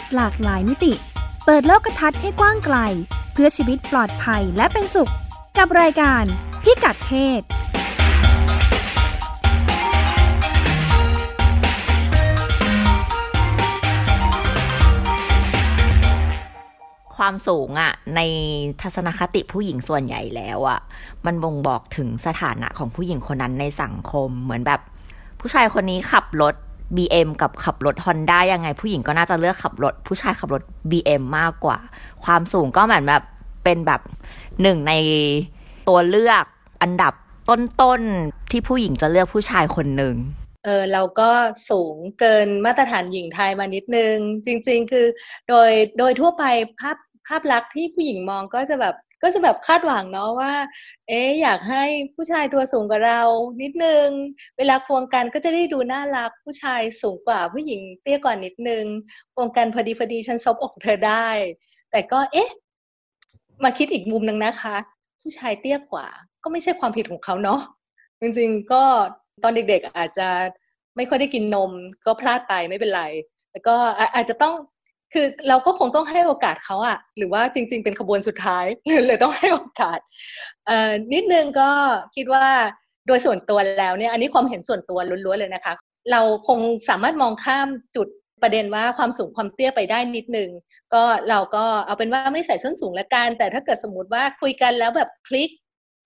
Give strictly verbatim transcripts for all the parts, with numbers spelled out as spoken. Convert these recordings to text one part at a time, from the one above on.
ศหลากหลายมิติเปิดโลกทัศน์ให้กว้างไกลเพื่อชีวิตปลอดภัยและเป็นสุขกับรายการพิกัดเพศความสูงอ่ะในทัศนคติผู้หญิงส่วนใหญ่แล้วอ่ะมันบ่งบอกถึงสถานะของผู้หญิงคนนั้นในสังคมเหมือนแบบผู้ชายคนนี้ขับรถ บี เอ็ม กับขับรถ Honda ยังไงผู้หญิงก็น่าจะเลือกขับรถผู้ชายขับรถ บี เอ็ม มากกว่าความสูงก็เหมือนแบบเป็นแบบหนึ่งในตัวเลือกอันดับต้นๆที่ผู้หญิงจะเลือกผู้ชายคนหนึ่งเออเราก็สูงเกินมาตรฐานหญิงไทยมานิดนึงจริงๆคือโดยโดยทั่วไปภาพภาพลักษณ์ที่ผู้หญิงมองก็จะแบบก็จะแบบคาดหวังเนาะว่าเอ๊ะอยากให้ผู้ชายตัวสูงกว่าเรานิดนึงเวลาควงกันก็จะได้ดูน่ารักผู้ชายสูงกว่าผู้หญิงเตี้ยกว่านิดนึงควงกันพอดีพอดีฉันซบอกเธอได้แต่ก็เอ๊ะมาคิดอีกมุมนึงนะคะผู้ชายเตี้ยกว่าก็ไม่ใช่ความผิดของเขาเนาะจริงๆก็ตอนเด็กๆอาจจะไม่ค่อยได้กินนมก็พลาดไปไม่เป็นไรแต่ก็อาจจะต้องคือเราก็คงต้องให้โอกาสเขาอะหรือว่าจริงๆเป็นขบวนสุดท้ายเลยต้องให้โอกาสนิดนึงก็คิดว่าโดยส่วนตัวแล้วเนี่ยอันนี้ความเห็นส่วนตัวล้วนๆเลยนะคะเราคงสามารถมองข้ามจุดประเด็นว่าความสูงความเตี้ยไปได้นิดนึงก็เราก็เอาเป็นว่าไม่ใส่ส้นสูงละกันแต่ถ้าเกิดสมมติว่าคุยกันแล้วแบบคลิก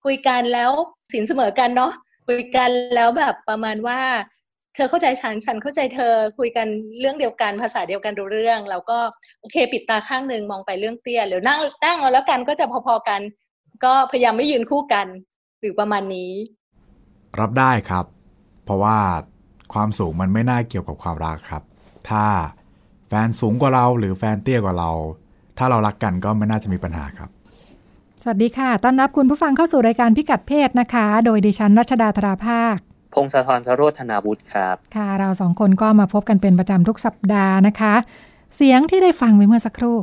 คุยกันแล้วศีลเสมอกันเนาะคุยกันแล้วแบบประมาณว่าเธอเข้าใจฉันฉันเข้าใจเธอคุยกันเรื่องเดียวกันภาษาเดียวกันดูเรื่องเราก็โอเคปิดตาข้างนึงมองไปเรื่องเตี้ยหรือนั่งตั้งเอาแล้วกันก็จะพอๆกันก็พยายามไม่ยืนคู่กันหรือประมาณนี้รับได้ครับเพราะว่าความสูงมันไม่น่าเกี่ยวกับความรักครับถ้าแฟนสูงกว่าเราหรือแฟนเตี้ยกว่าเราถ้าเรารักกันก็ไม่น่าจะมีปัญหาครับสวัสดีค่ะต้อนรับคุณผู้ฟังเข้าสู่รายการพิกัดเพศนะคะโดยดิฉันรัชดาธราภาคพงศธรสโรธนาวุฒิครับค่ะเราสองคนก็มาพบกันเป็นประจำทุกสัปดาห์นะคะเสียงที่ได้ฟังไปเมื่อสักครู่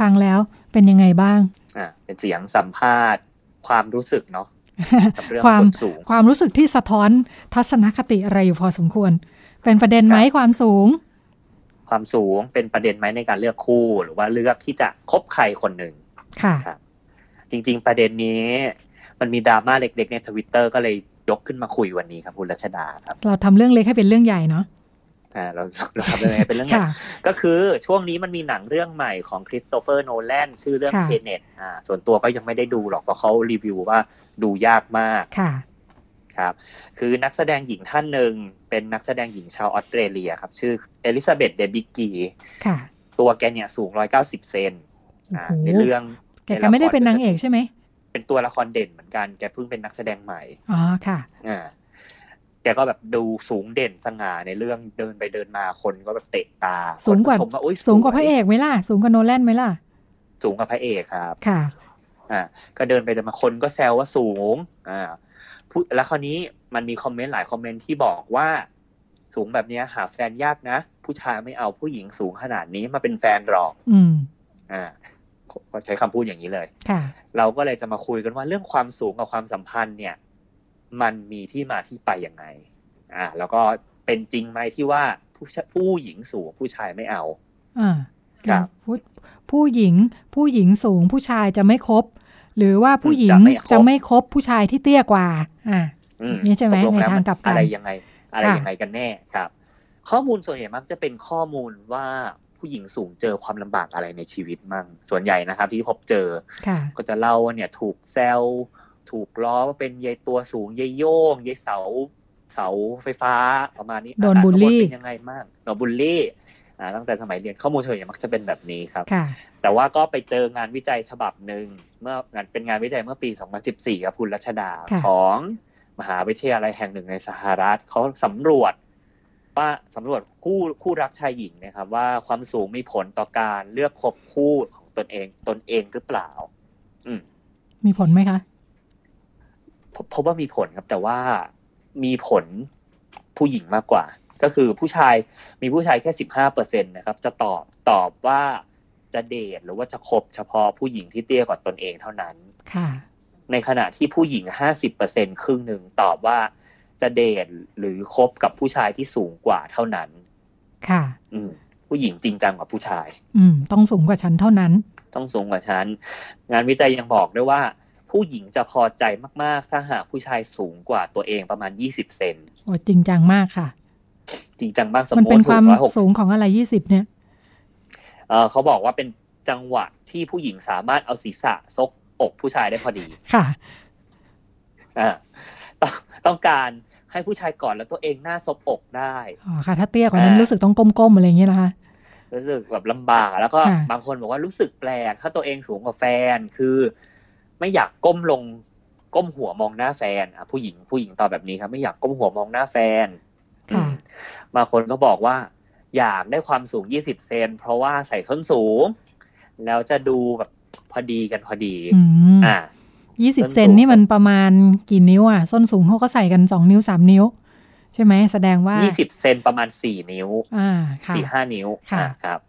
ฟังแล้วเป็นยังไงบ้างอ่าเป็นเสียงสัมภาษณ์ความรู้สึกเนาะ ความสูงความรู้สึกที่สะท้อนทัศนคติอะไรอยู่พอสมควรเป็นประเด็นไหมความสูงความสูงเป็นประเด็นไหมในการเลือกคู่หรือว่าเลือกที่จะคบใครคนหนึ่งค่ะจริงๆประเด็นนี้มันมีดราม่าเล็กๆใน Twitter ก็เลยยกขึ้นมาคุยวันนี้ครับคุณรัชดาครับเราทำเรื่องเล็กให้เป็นเรื่องใหญ่เนาะอ่าเราเราทำเรื่องเล็กให้เป็นเรื่องใหญ่ ก็คือช่วงนี้มันมีหนังเรื่องใหม่ของคริสโตเฟอร์โนแลนชื่อเรื่องเทเน็ตอ่าส่วนตัวก็ยังไม่ได้ดูหรอกเพราะเขารีวิวว่าดูยากมากค่ะครับคือนักแสดงหญิงท่านหนึ่งเป็นนักแสดงหญิงชาวออสเตรเลียครับชื่อเอลิซาเบธเดบิกกีค่ะตัวแกเนี่ยสูงหนึ่งร้อยเก้าสิบเซนอ่าในเรื่องแกก็ไม่ได้เป็นนางเอกใช่ไหมเป็นตัวละครเด่นเหมือนกันแกเพิ่งเป็นนักแสดงใหม่อ๋อค่ะอ่าแกก็แบบดูสูงเด่นสง่าในเรื่องเดินไปเดินมาคนก็แบบเตะตาสูงกว่าสูงกว่าพระเอกไหมล่ะสูงกว่าโนแลนไหมล่ะสูงกว่าพระเอกครับค่ะอ่าก็เดินไปเดินมาคนก็แซวว่าสูงอ่าแล้วคราวนี้มันมีคอมเมนต์หลายคอมเมนต์ที่บอกว่าสูงแบบนี้หาแฟนยากนะผู้ชายไม่เอาผู้หญิงสูงขนาดนี้มาเป็นแฟนหรอกอืมอ่าก็ใช้คำพูดอย่างนี้เลยเราก็เลยจะมาคุยกันว่าเรื่องความสูงกับความสัมพันธ์เนี่ยมันมีที่มาที่ไปยังไงอ่าแล้วก็เป็นจริงไหมที่ว่าผู้ผู้หญิงสูงผู้ชายไม่เอาอ่าครับผู้ผู้หญิงผู้หญิงสูงผู้ชายจะไม่คบหรือว่าผู้หญิงจะไม่คบผู้ชายที่เตี้ยกว่าอ่านี่ใช่ไหมในทางกลับกันอะไรยังไงอะไรยังไงกันแน่ครับข้อมูลส่วนใหญ่มักจะเป็นข้อมูลว่าผู้หญิงสูงเจอความลำบากอะไรในชีวิตมั่งส่วนใหญ่นะครับที่พบเจอก็จะเล่าว่าเนี่ยถูกแซวถูกล้อว่าเป็นยายตัวสูงยายโยงยายเสาเสาไฟฟ้าประมาณนี้โดนบูลลี่เป็นยังไงมั่งโดนบูลลี่อ่าตั้งแต่สมัยเรียนข้อมูลส่วนใหญ่มักจะเป็นแบบนี้ครับแต่ว่าก็ไปเจองานวิจัยฉบับหนึ่งเมื่องานเป็นงานวิจัยเมื่อปีสองพันสิบสี่ครับคุณรัชดาของมหาวิทยาลัยแห่งหนึ่งในสหรัฐเขาสำรวจว่าสำรวจคู่คู่รักชายหญิงนะครับว่าความสูงมีผลต่อการเลือกคบคู่ของตนเองตนเองหรือเปล่าอืมมีผลไหมคะพบว่ามีผลครับแต่ว่ามีผลผู้หญิงมากกว่าก็คือผู้ชายมีผู้ชายแค่ สิบห้าเปอร์เซ็นต์ นะครับจะตอบตอบว่าจะเดทหรือว่าจะคบเฉพาะผู้หญิงที่เตี้ยกว่าตนเองเท่านั้นค่ะในขณะที่ผู้หญิง ห้าสิบเปอร์เซ็นต์ ครึ่งนึงตอบว่าจะเดทหรือคบกับผู้ชายที่สูงกว่าเท่านั้นค่ะอืม ผู้หญิงจริงจังกว่าผู้ชายอืมต้องสูงกว่าฉันเท่านั้นต้องสูงกว่าฉันงานวิจัยยังบอกด้วยว่าผู้หญิงจะพอใจมากๆถ้าหากผู้ชายสูงกว่าตัวเองประมาณยี่สิบเซนโอ้จริงจังมากค่ะจริงจังมากสมมติมันเป็นความสูงของอะไรยี่สิบเนี่ยเอ่อเขาบอกว่าเป็นจังหวะที่ผู้หญิงสามารถเอาศีรษะซบอกผู้ชายได้พอดีค่ะอ่าต้องต้องการให้ผู้ชายก่อนแล้วตัวเองหน้าซบอกได้อ๋อค่ะถ้าเตี้ยกว่านั้นรู้สึกต้องก้มๆอะไรอย่างเงี้ยนะคะรู้สึกแบบลำบากแล้วก็บางคนบอกว่ารู้สึกแปลกถ้าตัวเองสูงกว่าแฟนคือไม่อยากก้มลงก้มหัวมองหน้าแฟนอ่ะผู้หญิงผู้หญิงตอบแบบนี้ครับไม่อยากก้มหัวมองหน้าแฟนค่ะบางคนก็บอกว่าอยากได้ความสูงยี่สิบเซนเพราะว่าใส่ส้นสูงแล้วจะดูแบบพอดีกันพอดีอ่ะยี่สิบเซนนี่มันประมาณกี่นิ้วอ่ะส้นสูงเขาก็ใส่กันสองนิ้วสามนิ้วใช่ไหมแสดงว่ายี่สิบเซนประมาณสี่นิ้วอ่าค่ะ สี่ถึงห้า นิ้วค่ะครับ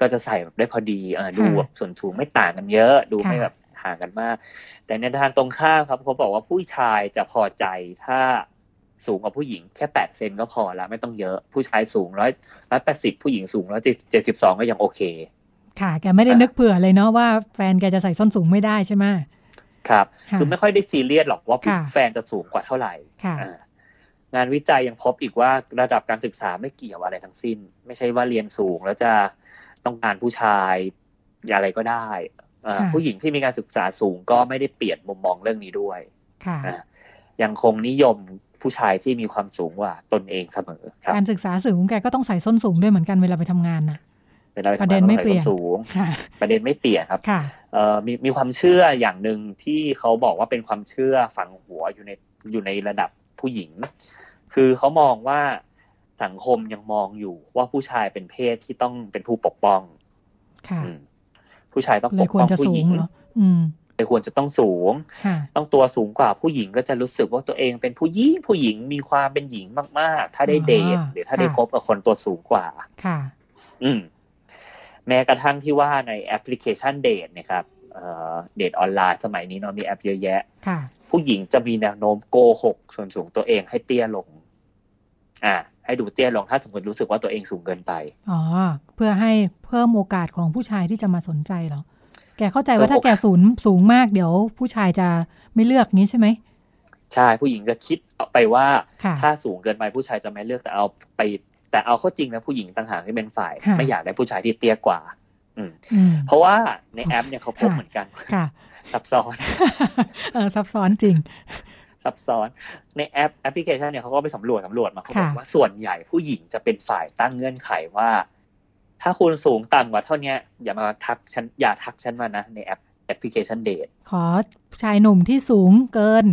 ก็จะใส่แบบได้พอดีเออดูแบบส่วนสูงไม่ต่างกันเยอะดูไม่แบบห่างกันมากแต่ในทางตรงข้ามครับเขาบอกว่าผู้ชายจะพอใจถ้าสูงกว่าผู้หญิงแค่แปดเซนก็พอแล้วไม่ต้องเยอะผู้ชายสูงหนึ่งร้อยแปดสิบผู้หญิงสูงหนึ่งร้อยเจ็ดสิบสองก็ยังโอเคค่ะแกไม่ได้นึกเผื่อเลยเนาะว่าแฟนแกจะใส่ส้นสูงไม่ได้ใช่ไหมครับคือไม่ค่อยได้ซีเรียสหรอกว่าแฟนจะสูงกว่าเท่าไหร่งานวิจัยยังพบอีกว่าระดับการศึกษาไม่เกี่ยวอะไรทั้งสิ้นไม่ใช่ว่าเรียนสูงแล้วจะต้องการผู้ชายอะไรก็ได้ผู้หญิงที่มีการศึกษาสูงก็ไม่ได้เปลี่ยนมุมมองเรื่องนี้ด้วยยังคงนิยมผู้ชายที่มีความสูงกว่าตนเองเสมอการศึกษาสูงแกก็ต้องใส่ส้นสูงด้วยเหมือนกันเวลาไปทำงานนะประเด็นไม่เปลี่ยนประเด็นไม่เปลี่ยนครับมีมีความเชื่ออย่างนึงที่เขาบอกว่าเป็นความเชื่อฝังหัวอยู่ในอยู่ในระดับผู้หญิงคือเขามองว่าสังคมยังมองอยู่ว่าผู้ชายเป็นเพศที่ต้องเป็นผู้ปกป้องผู้ชายต้องปกป้องผู้หญิงเลยควรจะต้องสูงต้องตัวสูงกว่าผู้หญิงก็จะรู้สึกว่าตัวเองเป็นผู้หญิงผู้หญิงมีความเป็นหญิงมากๆถ้าได้เดทหรือถ้าได้คบกับคนตัวสูงกว่าอืมแม้กระทั่งที่ว่าในแอปพลิเคชันเดทนะครับเดทออนไลน์สมัยนี้เนาะมีแอปเยอะแยะผู้หญิงจะมีแนวโน้มโกหกส่วนสูงตัวเองให้เตี้ยลงอ่าให้ดูเตี้ยลงถ้าสมมติรู้สึกว่าตัวเองสูงเกินไปอ๋อเพื่อให้เพิ่มโอกาสของผู้ชายที่จะมาสนใจเหรอแกเข้าใจว่าถ้าแกสูงสูงมากเดี๋ยวผู้ชายจะไม่เลือกงี้ใช่ไหมใช่ผู้หญิงจะคิดเอาไปว่าถ้าสูงเกินไปผู้ชายจะไม่เลือกแต่เอาไปแต่เอาเข้าจริงนะผู้หญิงต่างหากที่เป็นฝ่ายไม่อยากได้ผู้ชายที่เตี้ยกว่าอืมเพราะว่าในแอปเนี่ยเขาพบเหมือนกันซับซ้อนเออซับซ้อนจริงซับซ้อนในแอปแอปพลิเคชันเนี่ยเขาก็ไปสำรวจสำรวจมาเขาบอกว่าส่วนใหญ่ผู้หญิงจะเป็นฝ่ายตั้งเงื่อนไขว่าถ้าคุณสูงต่ำกว่าเท่านี้อย่ามาทักฉันอย่าทักฉันมานะในแอปแอปพลิเคชันเดทขอชายหนุ่มที่สูงเกิน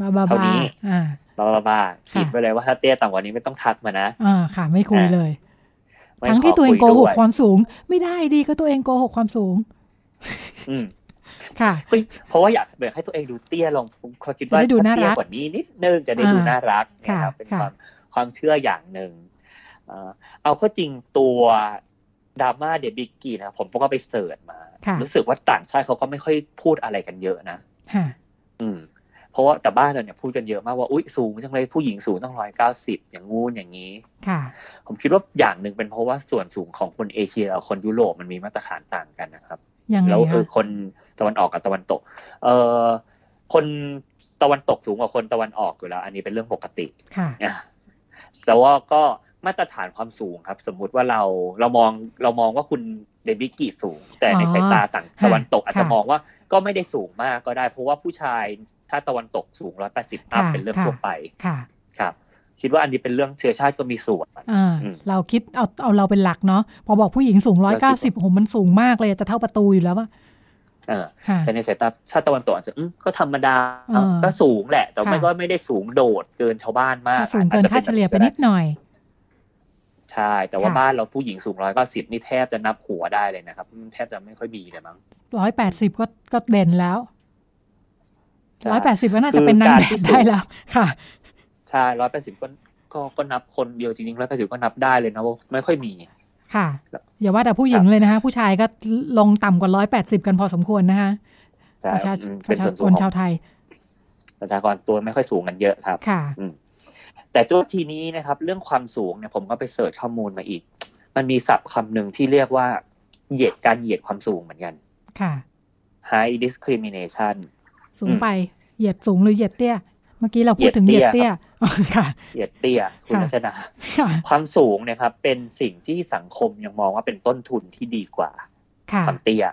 บาบาบาอ่าบาบาบาคิดไปเลยว่าถ้าเตี้ยต่ำกว่านี้ไม่ต้องทักมานะอ่าค่ะไม่คุยเลยทั้งที่ตัวเองโกหกความสูงไม่ได้ดีก็ตัวเองโกหกความสูงอืมค่ะเพราะว่าอยากแบบให้ตัวเองดูเตี้ยลงผมคิดว่าจะดูน่ารักกว่านี้นิดนึงจะได้ดูน่ารักนะครับเป็นความความเชื่ออย่างหนึ่งเอาข้อจริงตัวดราม่าเดบิกี้นะผมก็ไปเสิร์ชมารู้สึกว่าต่างชาติเขาก็ไม่ค่อยพูดอะไรกันเยอะนะอืมเพราะว่าแต่บ้านเราเนี่ยพูดกันเยอะมากว่าอุ๊ยสูงจังเลยผู้หญิงสูงต้องหนึ่งร้อยเก้าสิบอย่างงู้นอย่างนี้ค่ะผมคิดว่าอย่างนึงเป็นเพราะว่าส่วนสูงของคนเอเชียกับคนยุโรปมันมีมาตรฐานต่างกันนะครับแล้วคือคนตะวันออกกับตะวันตกเอ่อคนตะวันตกสูงกว่าคนตะวันออกอยู่แล้วอันนี้เป็นเรื่องปกติค่ะแต่ว่าก็มาตรฐานความสูงครับสมมุติว่าเราเรามองเรามองว่าคุณเดบิกิสูงแต่ในสายตาต่างตะวันตกอาจจะมองว่าก็ไม่ได้สูงมากก็ได้เพราะว่าผู้ชายถ้าตะวันตกสูงหนึ่งร้อยแปดสิบอัพเป็นเรื่องทั่วไปค่ะครับคิดว่าอันนี้เป็นเรื่องเชื้อชาติก็มีส่วนเราคิดเอาเอาเราเป็นหลักเนาะพอบอกผู้หญิงสูงหนึ่งร้อยเก้าสิบผมมันสูงมากเลยจะเท่าประตูอยู่แล้วว่าแต่ในสายตาชาติตะวันตกอาจจะก็ธรรมดาก็สูงแหละแต่ไม่ก็ไม่ได้สูงโดดเกินชาวบ้านมากสูงเกินค่าเฉลี่ยไปนิดหน่อยใช่แต่ว่าบ้านเราผู้หญิงสูงหนึ่งร้อยเก้าสิบนี่แทบจะนับหัวได้เลยนะครับแทบจะไม่ค่อยมีเลยมั้งหนึ่งร้อยแปดสิบก็ก็เด่นแล้วหนึ่งร้อยแปดสิบก็น่าจะเป็นนางแบบได้แล้วค่ะใช่หนึ่งร้อยแปดสิบก็ก็ก็นับคนเดียวจริงๆหนึ่งร้อยแปดสิบก็นับได้เลยนะว่าไม่ค่อยมีค่ะอย่าว่าแต่ผู้หญิงเลยนะคะผู้ชายก็ลงต่ำกว่าหนึ่งร้อยแปดสิบกันพอสมควรนะคะประชาชนชาวไทยประชากรตัวไม่ค่อยสูงกันเยอะครับค่ะแต่จุดทีนี้นะครับเรื่องความสูงเนี่ยผมก็ไปเสิร์ชข้อมูลมาอีก มันมีศัพท์คำหนึ่งที่เรียกว่าเหยียดการเหยียดความสูงเหมือนกันค่ะ high discrimination สูงไปเหยียดสูงหรือเหยียดเตี้ยเมื่อกี้เราพูดถึงเหยียดเตี้ยค่ะเหยียดเตี้ยคุณรัชนาความสูงเนี่ยครับเป็นสิ่งที่สังคมยังมองว่าเป็นต้นทุนที่ดีกว่าความเตี้ย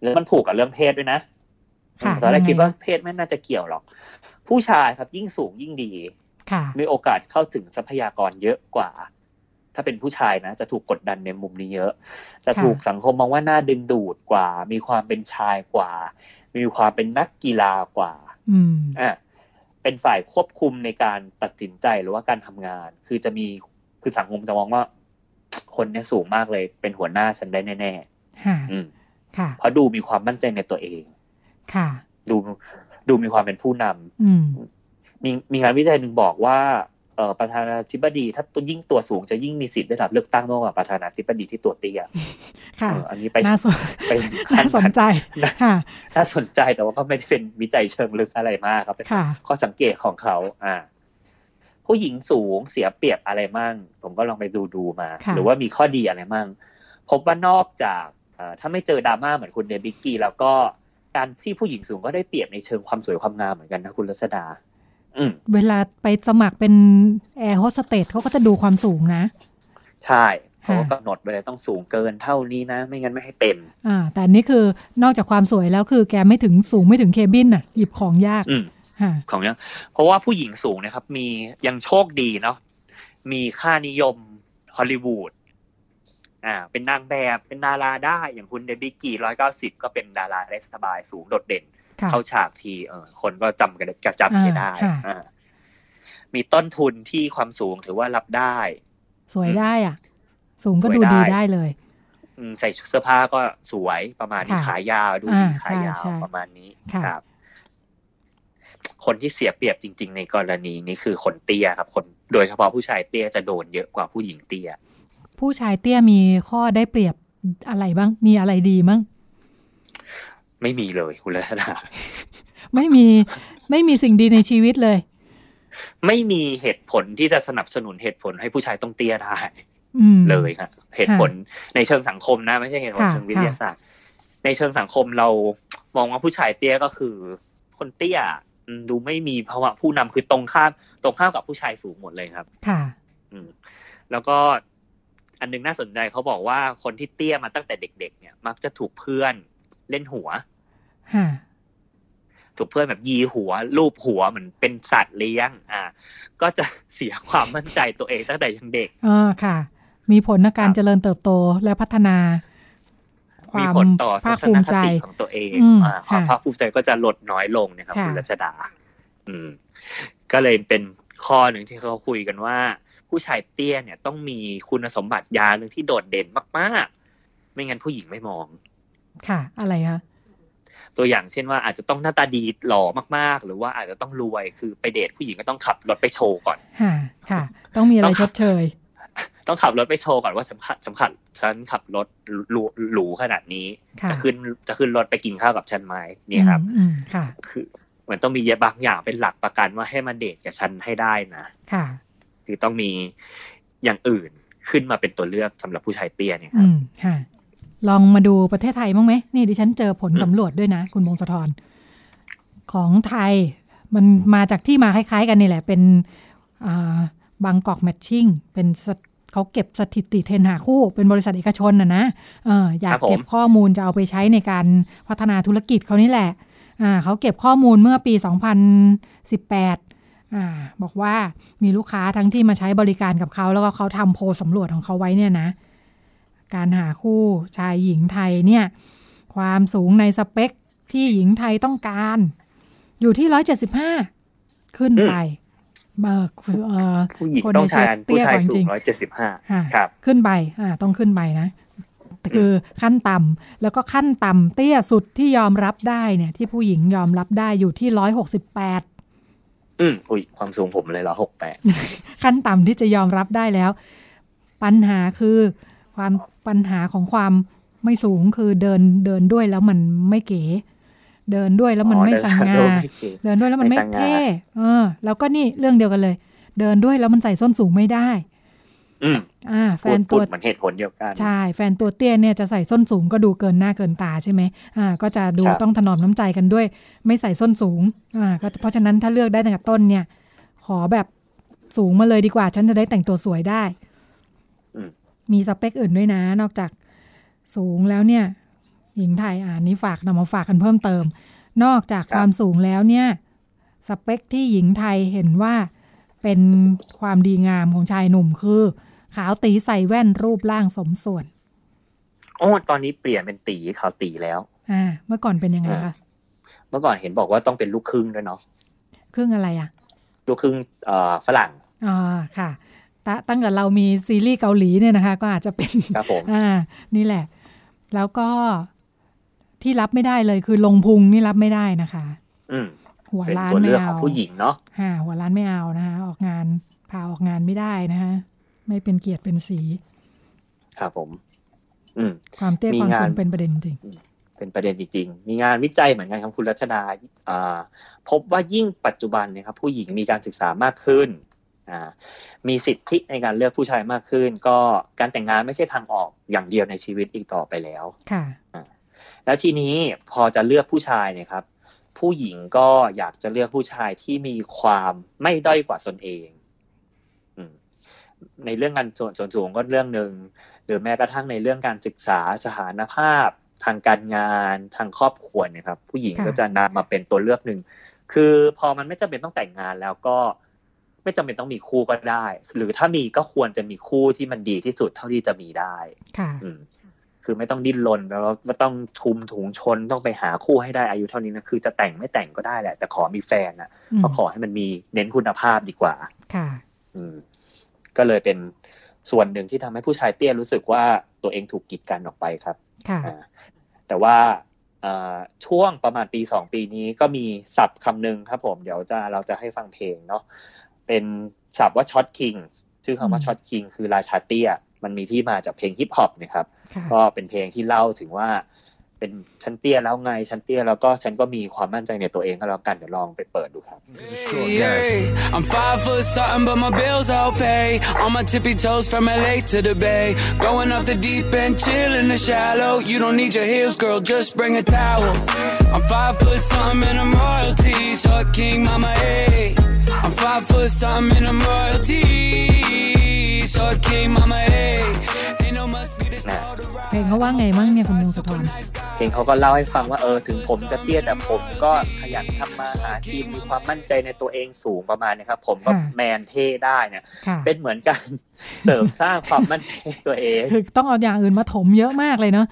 แล้วมันผูกกับเรื่องเพศด้วยนะตอนแรกคิดว่าเพศไม่น่าจะเกี่ยวหรอกผู้ชายครับยิ่งสูงยิ่งดีมีโอกาสเข้าถึงทรัพยากรเยอะกว่าถ้าเป็นผู้ชายนะจะถูกกดดันในมุมนี้เยอะจะถูกสังคมมองว่าน่าดึงดูดกว่ามีความเป็นชายกว่ามีความเป็นนักกีฬากว่าอ่าเป็นฝ่ายควบคุมในการตัดสินใจหรือว่าการทำงานคือจะมีคือสังคมจะมองว่าคนเนี่ยสูงมากเลยเป็นหัวหน้าฉันได้แน่ๆค่ะเพราะดูมีความมั่นใจในตัวเองค่ะดูดูมีความเป็นผู้นำมีมีงานวิจัยหนึ่งบอกว่าประธานาธิบดีถ้าตัวยิ่งตัวสูงจะยิ่งมีสิทธิ์ได้รับเลือกตั้งมากกว่าประธานาธิบดีที่ตัวเตี้ยค่ะอันนี้ไปน่าสนใจค่ะน่าสนใจแต่ว่าก็ไม่ได้เป็นวิจัยเชิงลึกอะไรมากครับเป็นข้อสังเกตของเขาอ่าผู้หญิงสูงเสียเปรียบอะไรมั่งผมก็ลองไปดูดูมาหรือว่ามีข้อดีอะไรมั่งพบว่านอกจากถ้าไม่เจอดราม่าเหมือนคุณเดบิกกี้แล้วก็การที่ผู้หญิงสูงก็ได้เปรียบในเชิงความสวยความงามเหมือนกันนะคุณรัศดาเวลาไปสมัครเป็นแอร์โฮสเตสเขาก็จะดูความสูงนะใช่เขากำหนดไว้เลยต้องสูงเกินเท่านี้นะไม่งั้นไม่ให้เป็นอ่าแต่อันนี้คือนอกจากความสวยแล้วคือแกไม่ถึงสูงไม่ถึงเคบินน่ะหยิบของยากของยากเพราะว่าผู้หญิงสูงนะครับมียังโชคดีเนาะมีค่านิยมฮอลลีวูดอ่าเป็นนางแบบเป็นดาราได้อย่างคุณเดบี้กี่ร้อยเก้าสิบก็เป็นดาราได้สบายสูงโดดเด่นเข้าฉากทีเออคนก็จำกันจะจำกันได้อ่ามีต้นทุนที่ความสูงถือว่ารับได้สวยได้อ่ะสูงก็ดูดีได้เลยใส่เสื้อผ้าก็สวยประมาณนี้ขายาวดูดีขายาวประมาณนี้ครับคนที่เสียเปรียบจริงๆในกรณีนี้คือคนเตี้ยครับคนโดยเฉพาะผู้ชายเตี้ยจะโดนเยอะกว่าผู้หญิงเตี้ยผู้ชายเตี้ยมีข้อได้เปรียบอะไรบ้างมีอะไรดีบ้างไม่มีเลยคุณละนะไม่มีไม่มีสิ่งดีในชีวิตเลยไม่มีเหตุผลที่จะสนับสนุนเหตุผลให้ผู้ชายต้องเตี้ยได้เลยครับเหตุผลในเชิงสังคมนะไม่ใช่เหตุผลเชิงวิทยาศาสตร์ในเชิงสังคมเรามองว่าผู้ชายเตี้ยก็คือคนเตี้ยดูไม่มีภาวะผู้นำคือตรงข้ามตรงข้ามกับผู้ชายสูงหมดเลยครับค่ะแล้วก็อันนึงน่าสนใจเขาบอกว่าคนที่เตี้ยมาตั้งแต่เด็กๆเนี่ยมักจะถูกเพื่อนเล่นหัวถูกเพื่อนแบบยีหัวลูบหัวเหมือนเป็นสัตว์เลี้ยงอ่าก็จะเสียความมั่นใจตัวเองตั้งแต่ยังเด็กอ๋อค่ะมีผลต่อการเจริญเติบโตและพัฒนาความภาคภูมิใจของตัวเองอ่าความภาคภูมิใจก็จะลดน้อยลงนะครับคุณรัชดาอืมก็เลยเป็นข้อหนึ่งที่เขาคุยกันว่าผู้ชายเตี้ยเนี่ยต้องมีคุณสมบัติอย่างนึงที่โดดเด่นมากๆไม่งั้นผู้หญิงไม่มองค่ะอะไรคะตัวอย่างเช่นว่าอาจจะต้องหน้าตาดีหล่อมากๆหรือว่าอาจจะต้องรวยคือไปเดทผู้หญิงก็ต้องขับรถไปโชว์ก่อนค่ะค่ะต้องมีอะไรชดเชยต้องขับรถไปโชว์ก่อนว่าฉันฉันขับฉันขับรถหรูขนาดนี้จะขึ้นจะขึ้นรถไปกินข้าวกับฉันไหมนี่ครับค่ะคือเหมือนต้องมีบางอย่างเป็นหลักประกันว่าให้มาเดทกับฉันให้ได้นะค่ะคือต้องมีอย่างอื่นขึ้นมาเป็นตัวเลือกสำหรับผู้ชายเตี้ยเนี่ยครับค่ะลองมาดูประเทศไทยบ้างไหมนี่ดิฉันเจอผลสำรวจด้วยนะคุณวงศธรของไทยมันมาจากที่มาคล้ายๆกันนี่แหละเป็นบางกอกแมทชิ่งเป็นเขาเก็บสถิติเทรนหาคู่เป็นบริษัทเอกชนนะนะ เอ่อ อยากเก็บข้อมูลจะเอาไปใช้ในการพัฒนาธุรกิจเขานี่แหละเขาเก็บข้อมูลเมื่อปีสองพันสิบแปดอ่าบอกว่ามีลูกค้าทั้งที่มาใช้บริการกับเขาแล้วก็เขาทำโพลสำรวจของเขาไว้เนี่ยนะการหาคู่ชายหญิงไทยเนี่ยความสูงในสเปคที่หญิงไทยต้องการอยู่ที่หนึ่งร้อยเจ็ดสิบห้าขึ้นไปเอ่อคนในเชื้อเตี้ยจริงหนึ่งร้อยเจ็ดสิบห้าครับขึ้นไปอ่าต้องขึ้นไปนะคือขั้นต่ำแล้วก็ขั้นต่ำเตี้ยสุดที่ยอมรับได้เนี่ยที่ผู้หญิงยอมรับได้อยู่ที่หนึ่งร้อยหกสิบแปดอืออุ๊ยความสูงผมเลยเหรอหนึ่งร้อยหกสิบแปด ขั้นต่ำที่จะยอมรับได้แล้วปัญหาคือความปัญหาของความไม่สูงคือเดินเดินด้วยแล้วมันไม่เก๋เดินด้วยแล้วมันไม่สง่าเดินด้วยแล้วมันไม่เท่เออแล้วก็นี่เรื่องเดียวกันเลยเดินด้วยแล้วมันใส่ส้นสูงไม่ได้ อืมอ่าแฟนตัวเหมือนเหตุผลเดียวกันใช่แฟนตัวเตี้ยเนี่ยจะใส่ส้นสูงก็ดูเกินหน้าเกินตาใช่ไหมอ่าก็จะดูต้องถนอมน้ำใจกันด้วยไม่ใส่ส้นสูงอ่าก็เพราะฉะนั้นถ้าเลือกได้ตั้งแต่ต้นเนี่ยขอแบบสูงมาเลยดีกว่าฉันจะได้แต่งตัวสวยได้มีสเปคอื่นด้วยนะนอกจากสูงแล้วเนี่ยหญิงไทยอ่านี้ฝากนำมาฝากกันเพิ่มเติมนอกจากความสูงแล้วเนี่ยสเปคที่หญิงไทยเห็นว่าเป็นความดีงามของชายหนุ่มคือขาวตีใส่แว่นรูปร่างสมส่วนโอ้ตอนนี้เปลี่ยนเป็นตีขาวตีแล้วอ่าเมื่อก่อนเป็นยังไงคะเมื่อก่อนเห็นบอกว่าต้องเป็นลูกครึ่งด้วยเนาะครึ่งอะไรอ่ะลูกครึ่งเอ่อฝรั่งอ่าค่ะตั้งแต่เรามีซีรีส์เกาหลีเนี่ยนะคะก็อาจจะเป็นครับผมอ่านี่แหละแล้วก็ที่รับไม่ได้เลยคือลงพุงนี่รับไม่ได้นะคะอืมหัวล้านไม่เอาผู้หญิงเนาะอ่าหัวล้านไม่เอานะคะออกงานพาออกงานไม่ได้นะคะไม่เป็นเกียรติเป็นสีครับผมอืมความเตี้ยความสูงเป็นประเด็นจริงเป็นประเด็นจริงๆมีงานวิจัยเหมือนกันครับคุณรัชดาอ่าพบว่ายิ่งปัจจุบันนะครับผู้หญิงมีการศึกษามากขึ้นอ่ามีสิทธิในการเลือกผู้ชายมากขึ้นก็การแต่งงานไม่ใช่ทางออกอย่างเดียวในชีวิตอีกต่อไปแล้วค่ะแล้วทีนี้พอจะเลือกผู้ชายเนี่ยครับผู้หญิงก็อยากจะเลือกผู้ชายที่มีความไม่ด้อยกว่าตนเองในเรื่องการส่วนสูงก็เรื่องหนึ่งหรือแม้กระทั่งในเรื่องการศึกษาสถานภาพทางการงานทางครอบครัวเนี่ยครับผู้หญิงก็จะนำมาเป็นตัวเลือกหนึ่งคือพอมันไม่จำเป็นต้องแต่งงานแล้วก็ไม่จำเป็นต้องมีคู่ก็ได้หรือถ้ามีก็ควรจะมีคู่ที่มันดีที่สุดเท่าที่จะมีได้คือไม่ต้องดิ้นรนแล้วไม่ต้องทุมถุงชนต้องไปหาคู่ให้ได้อายุเท่านี้นะคือจะแต่งไม่แต่งก็ได้แหละแต่ขอมีแฟนอ่ะก็ขอให้มันมีเน้นคุณภาพดีกว่าค่ะอืมก็เลยเป็นส่วนหนึ่งที่ทำให้ผู้ชายเตี้ยรู้สึกว่าตัวเองถูกกีดกันออกไปครับค่ะแต่ว่าช่วงประมาณปีสองปีนี้ก็มีศัพท์คำหนึ่งครับผมเดี๋ยวจะเราจะให้ฟังเพลงเนาะเป็นศัพท์ว่าช็อตคิงชื่อคำว่าช็อตคิงคือราชาเตี้ยมันมีที่มาจากเพลงฮิปฮอปนะครับก็เป็นเพลงที่เล่าถึงว่าเป็นฉันเตี้ยแล้วไงฉันเตี้ยแล้วก็ฉันก็มีความมั่นใจในตัวเองก็แล้วกันเดี๋ยวลองไปเปิดดูครับ I'm five foot something but my bills I'll pay on my tippy toes from แอล เอ to the bay going off the deep end chill in the shallow you don't need your heels girl just bring a towel I'm five foot something and I'm royalty short king mama hey I'm five foot something and I'm royalty short king mama heyเพลงเขาว่าไงมั่งเนี่ยคุณลุงสะทอนเพลงเขาก็เล่าให้ฟังว่าเออถึงผมจะเตี้ยแต่ผมก็ขยันทำมาหากินมีความมั่นใจในตัวเองสูงประมาณนี้ครับผมก็แมนเท่ได้เนี่ยเป็นเหมือนการเสริมสร้างความมั่นใจตัวเองคือต้องเอาอย่างอื่นมาถมเยอะมากเลยเนาะ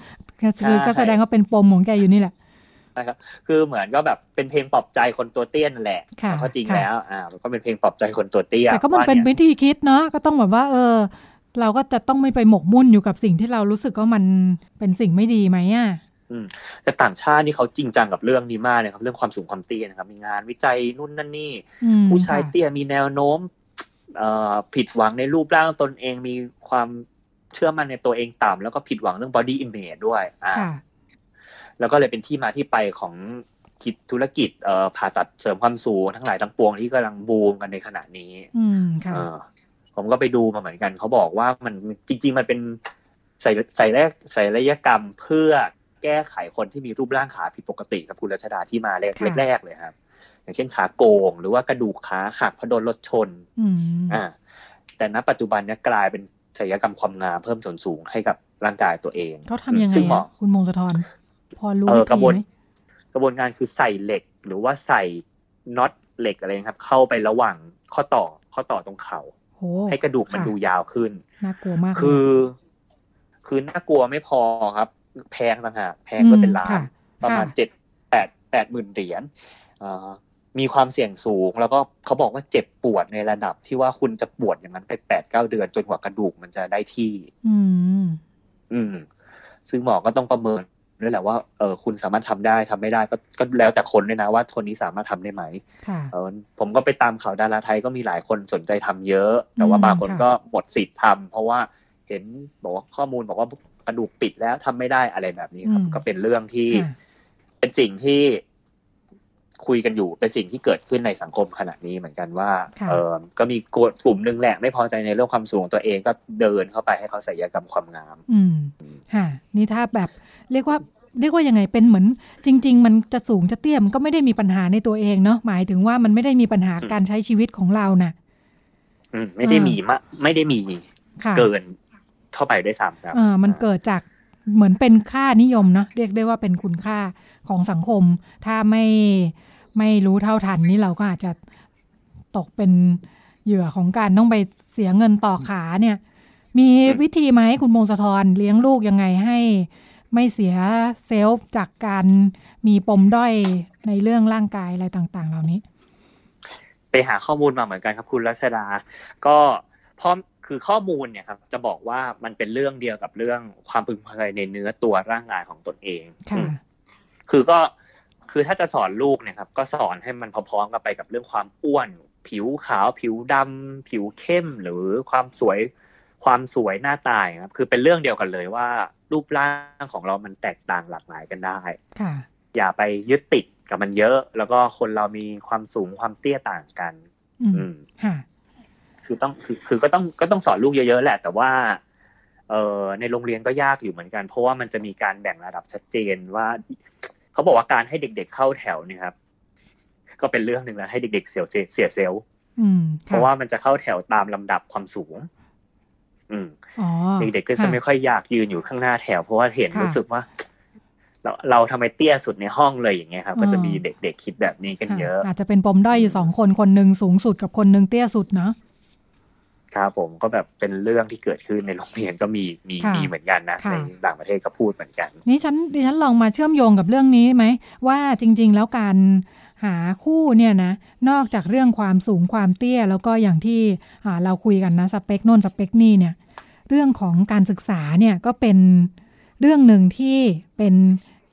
คือก็แสดงว่าเป็นปมของแกอยู่นี่แหละนะครับคือเหมือนก็แบบเป็นเพลงปลอบใจคนตัวเตี้ยนั่นแหละก็จริงแล้วอ่าก็เป็นเพลงปลอบใจคนตัวเตี้ยแต่ก็มันเป็นวิธีคิดเนาะก็ต้องแบบว่าเออเราก็จะต้องไม่ไปหมกมุ่นอยู่กับสิ่งที่เรารู้สึกว่ามันเป็นสิ่งไม่ดีไหมอ่ะอืมแต่ต่างชาตินี่เขาจริงจังกับเรื่องนี้มากเลยครับเรื่องความสูงความเตี้ยนะครับมีงานวิจัยนู่นนั่นนี่ผู้ชายเตี้ยมีแนวโน้มเอ่อผิดหวังในรูปร่างตนเองมีความเชื่อมั่นในตัวเองต่ำแล้วก็ผิดหวังเรื่อง body image ด้วยอ่าแล้วก็เลยเป็นที่มาที่ไปของกิจธุรกิจเอ่อผ่าตัดเสริมความสูงทั้งหลายทั้งปวงที่กำลังบูมกันในขณะนี้อืมค่ะผมก็ไปดูมาเหมือนกันเขาบอกว่ามันจริงๆมันเป็นใส่ใส่แรกใส่ศัลยกรรมเพื่อแก้ไขคนที่มีรูปร่างขาผิดปกติครับคุณรัชดาที่มาแรกๆเลยครับอย่างเช่นขาโกงหรือว่ากระดูกขาหักเพราะโดนรถชนอ่าแต่ณปัจจุบันนี้กลายเป็นศัลยกรรมความงามเพิ่มส่วนสูงให้กับร่างกายตัวเองเขาทำยังไงคุณมงคลธรพอรู้ไหมกระบวนกระบวนการคือใส่เหล็กหรือว่าใส่น็อตเหล็กอะไรครับเข้าไประหว่างข้อต่อข้อต่อตรงเข่าให้กระดูกมันดูยาวขึ้นน่ากลัวมากคือคือน่ากลัวไม่พอครับแพงต่างหากแพงก็เป็นล้านประมาณเจ็ดแปดแปดหมื่นเหรียญมีความเสี่ยงสูงแล้วก็เขาบอกว่าเจ็บปวดในระดับที่ว่าคุณจะปวดอย่างนั้นไปแปดเก้าเดือนจนกว่ากระดูกมันจะได้ที่อืมอืมซึ่งหมอก็ต้องประเมินด้วยแหละว่าเออคุณสามารถทำได้ทำไม่ได้ก็ก็แล้วแต่คนเลยนะว่าคนนี้สามารถทำได้ไหมเออผมก็ไปตามข่าวดาราไทยก็มีหลายคนสนใจทำเยอะแต่ว่าบางคนก็หมดสิทธิ์ทำเพราะว่าเห็นบอกว่าข้อมูลบอกว่ากระดูกปิดแล้วทำไม่ได้อะไรแบบนี้ครับก็เป็นเรื่องที่เป็นสิ่งที่ คุยกันอยู่เป็นสิ่งที่เกิดขึ้นในสังคมขณะนี้เหมือนกันว่าเออก็มีกลุ่มนึงแหละไม่พอใจในเรื่องความสูงตัวเองก็เดินเข้าไปให้เขาศัลยกรรมความงามอืมค่ะนี่ถ้าแบบเรียกว่าเรียกว่ายังไงเป็นเหมือนจริงๆมันจะสูงจะเตี้ยมันก็ไม่ได้มีปัญหาในตัวเองเนาะหมายถึงว่ามันไม่ได้มีปัญหาการใช้ชีวิตของเรานะอืมไม่ได้มีมะไม่ได้มีเกินเข้าไปด้วยซ้ำครับอ่ามันเกิดจากเหมือนเป็นค่านิยมเนาะเรียกได้ว่าเป็นคุณค่าของสังคมถ้าไม่ไม่รู้เท่าทันนี่เราก็อาจจะตกเป็นเหยื่อของการต้องไปเสียเงินต่อขาเนี่ยมีวิธีไหมคุณพงศธรเลี้ยงลูกยังไงให้ไม่เสียเซลฟ์จากการมีปมด้อยในเรื่องร่างกายอะไรต่างๆเหล่านี้ไปหาข้อมูลมาเหมือนกันครับคุณรัชดาก็พร้อมคือข้อมูลเนี่ยครับจะบอกว่ามันเป็นเรื่องเดียวกับเรื่องความพึงพอใจในเนื้อตัวร่างกายของตนเองค่ะคือก็คือถ้าจะสอนลูกเนี่ยครับก็สอนให้มันพร้อมๆกันไปกับเรื่องความอ้วนผิวขาวผิวดำผิวเข้มหรือความสวยความสวยหน้าตาครับคือเป็นเรื่องเดียวกันเลยว่ารูปร่างของเรามันแตกต่างหลากหลายกันได้ค่ะอย่าไปยึดติดกับมันเยอะแล้วก็คนเรามีความสูงความเตี้ยต่างกันอืมค่ะคือต้องคือคือก็ต้องก็ต้องสอนลูกเยอะๆแหละแต่ว่าเอ่อในโรงเรียนก็ยากอยู่เหมือนกันเพราะว่ามันจะมีการแบ่งระดับชัดเจนว่าเขาบอกว่าการให้เด็กๆเข้าแถวเนี่ยครับก็เป็นเรื่องนึงแล้วให้เด็กๆเสียเสียเซลล์อืมเพราะว่ามันจะเข้าแถวตามลำดับความสูงอืมเด็กๆก็จะไม่ค่อยอยากยืนอยู่ข้างหน้าแถวเพราะว่าเห็นรู้สึกว่าเราเราทำไมเตี้ยสุดในห้องเลยอย่างเงี้ยครับก็จะมีเด็กๆคิดแบบนี้กันเยอะอาจจะเป็นปมด้อยอยู่สองคนคนนึงสูงสุดกับคนนึงเตี้ยสุดเนาะครับผมก็แบบเป็นเรื่องที่เกิดขึ้นในโรงเรียนก็มีมีมีเหมือนกันนะในต่างประเทศก็พูดเหมือนกันนี่ฉันดิฉันลองมาเชื่อมโยงกับเรื่องนี้ไหมว่าจริงๆแล้วการหาคู่เนี่ยนะนอกจากเรื่องความสูงความเตี้ยแล้วก็อย่างที่เราคุยกันนะสเปคโน่นสเปคนี่เนี่ยเรื่องของการศึกษาเนี่ยก็เป็นเรื่องหนึ่งที่เป็น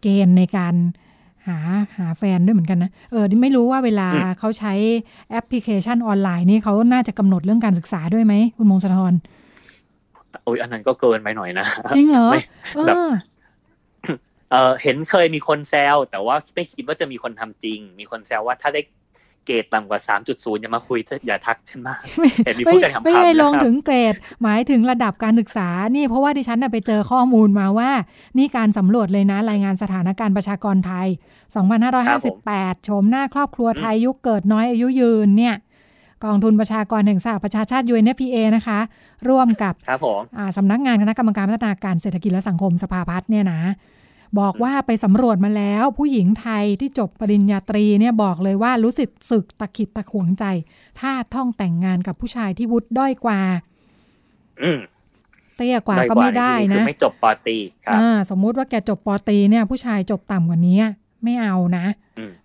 เกณฑ์ในการหาหาแฟนด้วยเหมือนกันนะเออไม่รู้ว่าเวลาเขาใช้แอปพลิเคชันออนไลน์นี่เขาน่าจะกำหนดเรื่องการศึกษาด้วยไหมคุณมงคลธรโอ้ยอันนั้นก็เกินไปหน่อยนะจริงเหรอแบบเออเห็นเคยมีคนแซวแต่ว่าไม่คิดว่าจะมีคนทำจริงมีคนแซวว่าถ้าได้เกรดต่ำกว่า สามจุดศูนย์ อย่ามาคุยอย่าทักฉันมากแต่มีผู้กันทำไม่ได้ลงถึงเกรดหมายถึงระดับการศึกษานี่เพราะว่าดิฉันไปเจอข้อมูลมาว่านี่การสำรวจเลยนะรายงานสถานการณ์ประชากรไทยสองพันห้าร้อยห้าสิบแปดชมหน้าครอบครัวไทยยุคเกิดน้อยอายุยืนเนี่ยกองทุนประชากรแห่งสหประชาชาติ ยู เอ็น พี เอ นะคะร่วมกับสำนักงานคณะกรรมการพัฒนาการเศรษฐกิจและสังคมสภาพัฒน์เนี่ยนะบอกว่าไปสำรวจมาแล้วผู้หญิงไทยที่จบปริญญาตรีเนี่ยบอกเลยว่ารู้สึกสึกตะขิดตะขวงใจถ้าต้องแต่งงานกับผู้ชายที่วุฒิด้อยกว่าเตี้ยกว่าก็ไม่ได้นะไม่จบปอตรีครับสมมุติว่าแกจบปอตรีเนี่ยผู้ชายจบต่ำกว่านี้ไม่เอานะ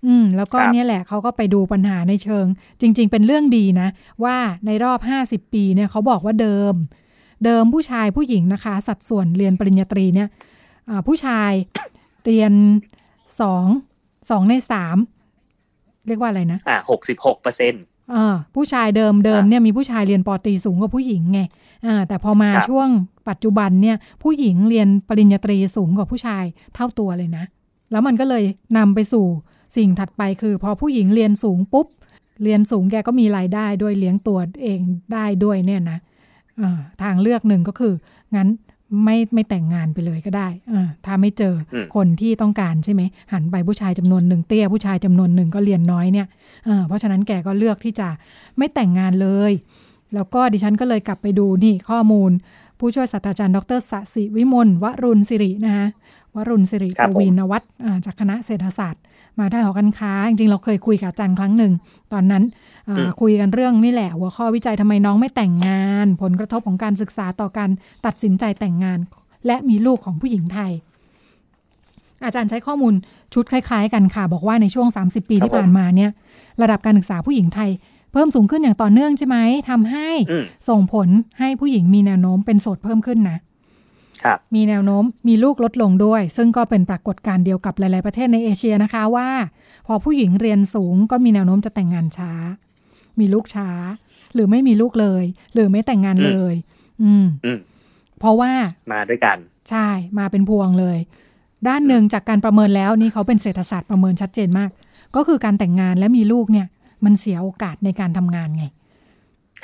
อืมแล้วก็เนี่ยแหละเขาก็ไปดูปัญหาในเชิงจริงๆเป็นเรื่องดีนะว่าในรอบห้าสิบปีเนี่ยเขาบอกว่าเดิมเดิมผู้ชายผู้หญิงนะคะสัดส่วนเรียนปริญญาตรีเนี่ยผู้ชายเรียนสอง สองในสามเรียกว่าอะไรนะอ่ะ หกสิบหกเปอร์เซ็นต์ อ่าผู้ชายเดิมเดิมเนี่ยมีผู้ชายเรียนปอตรีสูงกว่าผู้หญิงไงอ่าแต่พอมาช่วงปัจจุบันเนี่ยผู้หญิงเรียนปริญญาตรีสูงกว่าผู้ชายเท่าตัวเลยนะแล้วมันก็เลยนำไปสู่สิ่งถัดไปคือพอผู้หญิงเรียนสูงปุ๊บเรียนสูงแกก็มีรายได้ด้วยเลี้ยงตัวเองได้ด้วยเนี่ยนะอ่าทางเลือกหนึ่งก็คืองั้นไม่ไม่แต่งงานไปเลยก็ได้ถ้าไม่เจอคนที่ต้องการใช่ไหมหันไปผู้ชายจำนวนหนึ่งเตี้ยผู้ชายจำนวนหนึ่งก็เรียนน้อยเนี่ย เ, เพราะฉะนั้นแกก็เลือกที่จะไม่แต่งงานเลยแล้วก็ดิฉันก็เลยกลับไปดูนี่ข้อมูลผู้ช่วยศาสตราจารย์ดร.สศิวิมลวรุณศิรินะคะวรุณศิริประวินวัฒน์จากคณะเศรษฐศาสตร์มาได้หอการค้าจริงๆเราเคยคุยกับอาจารย์ครั้งหนึ่งตอนนั้นคุยกันเรื่องนี่แหละหัวข้อวิจัยทำไมน้องไม่แต่งงานผลกระทบของการศึกษาต่อการตัดสินใจแต่งงานและมีลูกของผู้หญิงไทยอาจารย์ใช้ข้อมูลชุดคล้ายๆกันค่ะบอกว่าในช่วงสามสิบปีที่ผ่านมาเนี่ยระดับการศึกษาผู้หญิงไทยเพิ่มสูงขึ้นอย่างต่อเนื่องใช่ไหมทำให้ส่งผลให้ผู้หญิงมีแนวโน้มเป็นโสดเพิ่มขึ้นนะมีแนวโน้มมีลูกลดลงด้วยซึ่งก็เป็นปรากฏการณ์เดียวกับหลายๆประเทศในเอเชียนะคะว่าพอผู้หญิงเรียนสูงก็มีแนวโน้มจะแต่งงานช้ามีลูกช้าหรือไม่มีลูกเลยหรือไม่แต่งงานเลยอืมเพราะว่ามาด้วยกันใช่มาเป็นพวงเลย ด้านหนึ่งจากการประเมินแล้วนี่เขาเป็นเศรษฐศาสตร์ประเมินชัดเจนมากก็คือการแต่งงานและมีลูกเนี่ยมันเสียโอกาสในการทำงานไง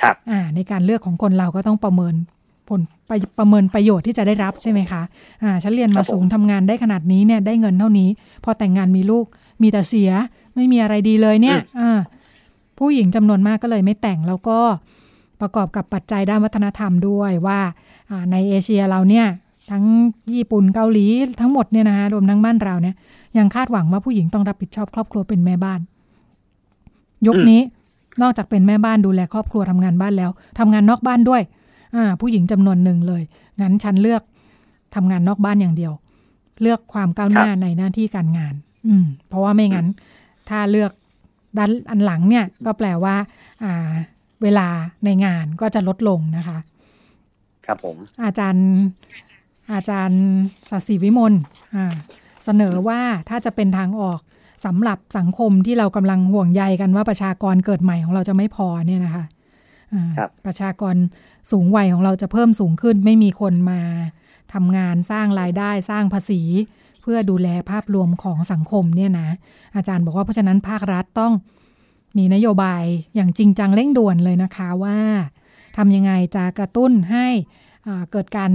ครับอ่าในการเลือกของคนเราก็ต้องประเมินผลประเมินประโยชน์ที่จะได้รับใช่ไหมคะอ่าฉันเรียนมาสูงทำงานได้ขนาดนี้เนี่ยได้เงินเท่านี้พอแต่งงานมีลูกมีแต่เสียไม่มีอะไรดีเลยเนี่ยอ่าผู้หญิงจำนวนมากก็เลยไม่แต่งแล้วก็ประกอบกับปัจจัยด้านวัฒนธรรมด้วยว่าในเอเชียเราเนี่ยทั้งญี่ปุ่นเกาหลีทั้งหมดเนี่ยนะคะรวมทั้งบ้านเราเนี่ยยังคาดหวังว่าผู้หญิงต้องรับผิดชอบครอบครัวเป็นแม่บ้านยุคนี้นอกจากเป็นแม่บ้านดูแลครอบครัวทำงานบ้านแล้วทำงานนอกบ้านด้วยผู้หญิงจำนวนหนึ่งเลยงั้นฉันเลือกทำงานนอกบ้านอย่างเดียวเลือกความก้าวหน้าในหน้าที่การงานเพราะว่าไม่งั้นถ้าเลือกด้านอันหลังเนี่ยก็แปลว่าเวลาในงานก็จะลดลงนะคะครับผมอาจารย์อาจารย์ศศิวิมลเสนอว่าถ้าจะเป็นทางออกสำหรับสังคมที่เรากำลังห่วงใยกันว่าประชากรเกิดใหม่ของเราจะไม่พอเนี่ยนะคะประชากรสูงวัยของเราจะเพิ่มสูงขึ้นไม่มีคนมาทำงานสร้างรายได้สร้างภาษีเพื่อดูแลภาพรวมของสังคมเนี่ยนะอาจารย์บอกว่าเพราะฉะนั้นภาครัฐต้องมีนโยบายอย่างจริงจังเร่งด่วนเลยนะคะว่าทำยังไงจะกระตุ้นให้เกิดการ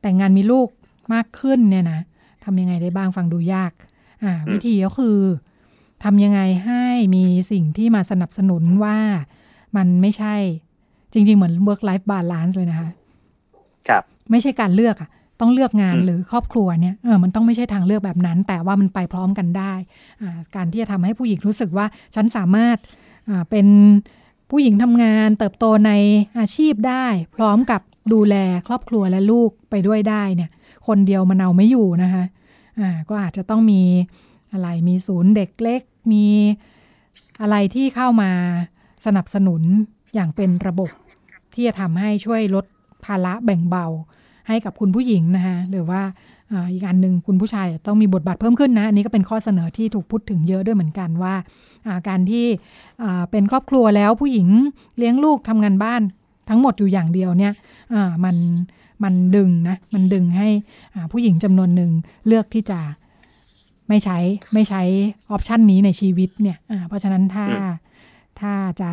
แต่งงานมีลูกมากขึ้นเนี่ยนะทำยังไงได้บ้างฟังดูยากวิธีก็คือทำยังไงให้มีสิ่งที่มาสนับสนุนว่ามันไม่ใช่จริงๆเหมือน work life balance เลยนะคะครับไม่ใช่การเลือกอะต้องเลือกงานหรือครอบครัวเนี่ยเออมันต้องไม่ใช่ทางเลือกแบบนั้นแต่ว่ามันไปพร้อมกันได้อ่าการที่จะทำให้ผู้หญิงรู้สึกว่าฉันสามารถอ่าเป็นผู้หญิงทำงานเติบโตในอาชีพได้พร้อมกับดูแลครอบครัวและลูกไปด้วยได้เนี่ยคนเดียวมันเอาไม่อยู่นะคะอ่าก็อาจจะต้องมีอะไรมีศูนย์เด็กเล็กมีอะไรที่เข้ามาสนับสนุนอย่างเป็นระบบที่จะทำให้ช่วยลดภาระแบ่งเบาให้กับคุณผู้หญิงนะคะหรือว่า อ, อีกอันหนึ่งคุณผู้ชายต้องมีบทบาทเพิ่มขึ้นนะอันนี้ก็เป็นข้อเสนอที่ถูกพูดถึงเยอะด้วยเหมือนกันว่าการที่เป็นครอบครัวแล้วผู้หญิงเลี้ยงลูกทำงานบ้านทั้งหมดอยู่อย่างเดียวเนี่ยมันมันดึงนะมันดึงให้ผู้หญิงจำนวนหนึ่งเลือกที่จะไม่ใช้ไม่ใช้ออปชันนี้ในชีวิตเนี่ยเพราะฉะนั้นถ้าถ้าจะ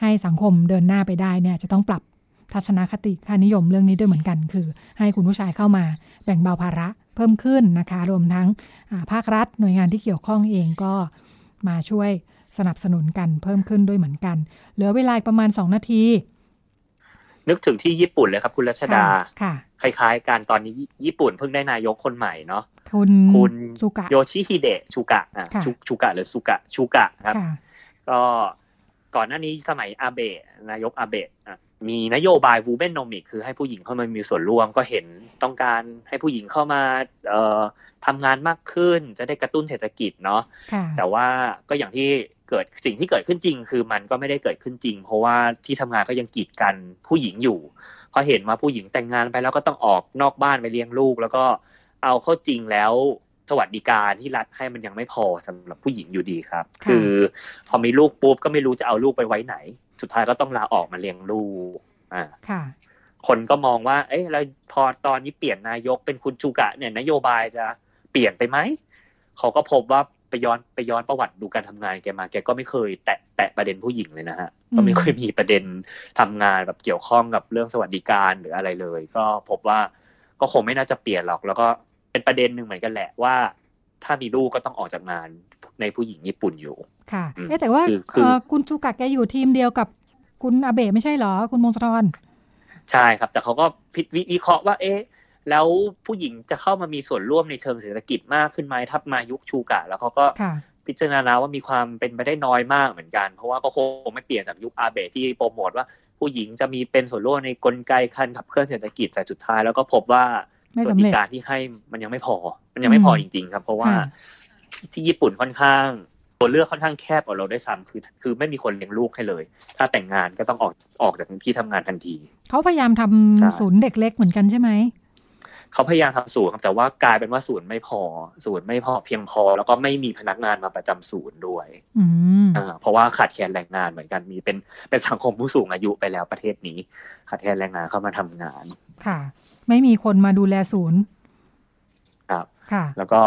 ให้สังคมเดินหน้าไปได้เนี่ยจะต้องปรับทัศนคติค่านิยมเรื่องนี้ด้วยเหมือนกันคือให้คุณผู้ชายเข้ามาแบ่งเบาภาระเพิ่มขึ้นนะคะรวมทั้งภาครัฐหน่วยงานที่เกี่ยวข้องเองก็มาช่วยสนับสนุนกันเพิ่มขึ้นด้วยเหมือนกันเหลือเวลาประมาณสองนาทีนึกถึงที่ญี่ปุ่นเลยครับคุณรัชดาค่ะคล้ายๆกันตอนนี้ญี่ปุ่นเพิ่งได้นายกคนใหม่เนาะคุณคุณโยชิฮิเดะชูกะอ่ะชูกะหรือสุกะชูกะครับก็ก่อนหน้านี้สมัยอาเบะนายกอาเบะมีนโยบาย Womenomics คือให้ผู้หญิงเข้ามามีส่วนร่วมก็เห็นต้องการให้ผู้หญิงเข้ามาเอ่อทำงานมากขึ้นจะได้กระตุ้นเศรษฐกิจเนาะแต่ว่าก็อย่างที่เกิดสิ่งที่เกิดขึ้นจริงคือมันก็ไม่ได้เกิดขึ้นจริงเพราะว่าที่ทำงานก็ยังกีดกันผู้หญิงอยู่พอเห็นว่าผู้หญิงแต่งงานไปแล้วก็ต้องออกนอกบ้านไปเลี้ยงลูกแล้วก็เอาเข้าจริงแล้วสวัสดิการที่รัฐให้มันยังไม่พอสำหรับผู้หญิงอยู่ดีครับคือพอมีลูกปุ๊บก็ไม่รู้จะเอาลูกไปไว้ไหนสุดท้ายก็ต้องลาออกมาเลี้ยงลูกอ่าค่ะคนก็มองว่าเอ๊ะแล้วพอตอนนี้เปลี่ยนนายกเป็นคุณชูกะเนี่ยนโยบายจะเปลี่ยนไปไหมเขาก็พบว่าไปย้อนไปย้อนประวัติดูการทำงานแกมาแกก็ไม่เคยแตะแตะประเด็นผู้หญิงเลยนะฮะก็ไม่เคยมีประเด็นทำงานแบบเกี่ยวข้องกับเรื่องสวัสดิการหรืออะไรเลยก็พบว่าก็คงไม่น่าจะเปลี่ยนหรอกแล้วก็เป็นประเด็นหนึ่งเหมือนกันแหละว่าถ้ามีลูกก็ต้องออกจากงานในผู้หญิงญี่ปุ่นอยู่ค่ะแต่ว่าคุณชูกะแกอยู่ทีมเดียวกับคุณอาเบะไม่ใช่หรอคุณมงคลใช่ครับแต่เขาก็พิจวิเคราะห์ว่าเอ๊ะแล้วผู้หญิงจะเข้ามามีส่วนร่วมในเชิงเศรษฐกิจมากขึ้นไหมถ้ามายุคชูกะแล้วเขาก็พิจารณาว่ามีความเป็นไปได้น้อยมากเหมือนกันเพราะว่าก็คงไม่เปลี่ยนจากยุคอาเบะที่โปรโมทว่าผู้หญิงจะมีเป็นส่วนร่วมในกลไกการขับเคลื่อนเศรษฐกิจแต่สุดท้ายแล้วก็พบว่าสวัสดิการที่ให้มันยังไม่พอมันยังไม่พอจริงๆครับเพราะว่าที่ญี่ปุ่นค่อนข้างตัวเลือกค่อนข้างแคบกว่าเราได้ซ้ำคือคือไม่มีคนเลี้ยงลูกให้เลยถ้าแต่งงานก็ต้องออกออกจากที่ทำงานทันทีเขาพยายามทำศูนย์เด็กเล็กเหมือนกันใช่ไหมเขาพยายามทำศูนย์แต่ว่ากลายเป็นว่าศูนย์ไม่พอศูนย์ไม่พอเพียงพอแล้วก็ไม่มีพนักงานมาประจำศูนย์ด้วยอ่าเพราะว่าขาดแคลนแรงงานเหมือนกันมีเป็นเป็นสังคมผู้สูงอายุไปแล้วประเทศนี้ขาดแคลนแรงงานเข้ามาทำงานค่ะไม่มีคนมาดูแลศูนย์ ครับแล้วก็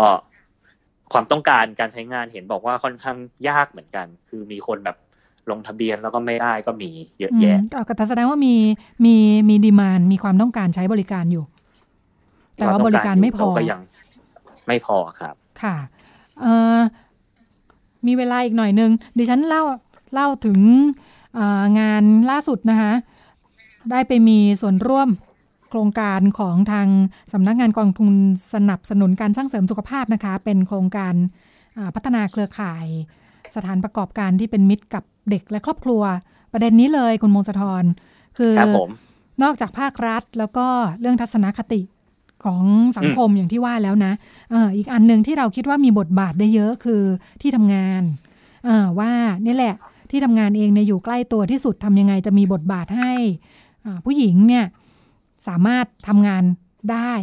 ความต้องการการใช้งานเห็นบอกว่าค่อนข้างยากเหมือนกันคือมีคนแบบลงทะเบียนแล้วก็ไม่ได้ก็มีเยอะแยะก็แสดงว่ามีมีมีดีมานด์มีความต้องการใช้บริการอยู่แต่ว่าบริการไม่พอก็ยังไม่พอครับค่ะมีเวลาอีกหน่อยนึงดิฉันเล่าเล่าถึงงานล่าสุดนะคะได้ไปมีส่วนร่วมโครงการของทางสำนักงานกองทุนสนับสนุนการสร้างเสริมสุขภาพนะคะเป็นโครงการพัฒนาเครือข่ายสถานประกอบการที่เป็นมิตรกับเด็กและครอบครัวประเด็นนี้เลยคุณมงคลธรคือนอกจากภาครัฐแล้วก็เรื่องทัศนคติของสังคมอย่างที่ว่าแล้วนะ อ, อีกอันนึงที่เราคิดว่ามีบทบาทได้เยอะคือที่ทำงานว่านี่แหละที่ทำงานเองเนี่ยอยู่ใกล้ตัวที่สุดทำยังไงจะมีบทบาทให้ผู้หญิงเนี่ยสามารถทำงานได้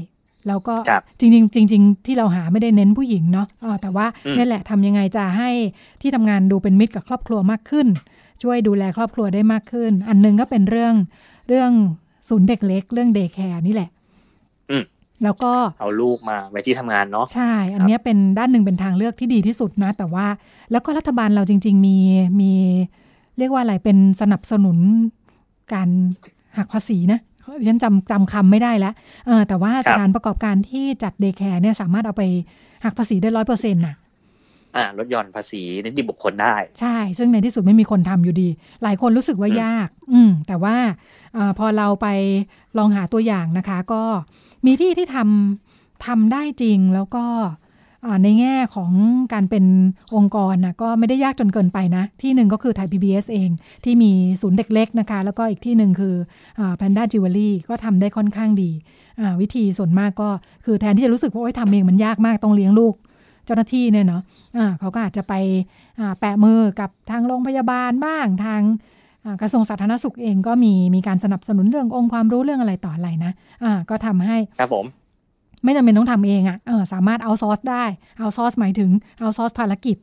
แล้วก็จริงๆจริงๆที่เราหาไม่ได้เน้นผู้หญิงเนาะแต่ว่านี่แหละทำยังไงจะให้ที่ทำงานดูเป็นมิตรกับครอบครัวมากขึ้นช่วยดูแลครอบครัวได้มากขึ้นอันนึงก็เป็นเรื่องเรื่องศูนย์เด็กเล็กเรื่องเดย์แคร์นี่แหละแล้วก็เอาลูกมาไว้ที่ทำงานเนาะใช่อันนี้เป็นด้านหนึ่งเป็นทางเลือกที่ดีที่สุดนะแต่ว่าแล้วก็รัฐบาลเราจริงๆมีมีเรียกว่าอะไรเป็นสนับสนุนการหักภาษีนะฉันจำจำคำไม่ได้แล้วแต่ว่าสถานประกอบการที่จัดเดย์แคร์เนี่ยสามารถเอาไปหักภาษีได้ ร้อยเปอร์เซ็นต์ น่ะอ่าลดหย่อนภาษีนิติบุคคลได้ใช่ซึ่งในที่สุดไม่มีคนทำอยู่ดีหลายคนรู้สึกว่ายากอืมแต่ว่าพอเราไปลองหาตัวอย่างนะคะก็มีที่ที่ทำทำได้จริงแล้วก็ในแง่ของการเป็นองค์กรนะก็ไม่ได้ยากจนเกินไปนะที่หนึ่งก็คือไทย พี บี เอส เองที่มีศูนย์เด็กเล็กนะคะแล้วก็อีกที่หนึ่งคือ Panda Jewelry ก็ทำได้ค่อนข้างดีวิธีส่วนมากก็คือแทนที่จะรู้สึกว่าโอ๊ยทำเองมันยากมากต้องเลี้ยงลูกเจ้าหน้าที่เนี่ยเนาะเขาก็อาจจะไปแปะมือกับทางโรงพยาบาลบ้างทางกระทรวงสาธารณสุขเองก็มีมีการสนับสนุนเรื่ององค์ความรู้เรื่องอะไรต่ออะไรนะอ่าก็ทำให้ครับผมไม่จำเป็นต้องทำเองอ่ะเออสามารถเอาซอสได้เอาซอสหมายถึงเอาซอสภารกิจ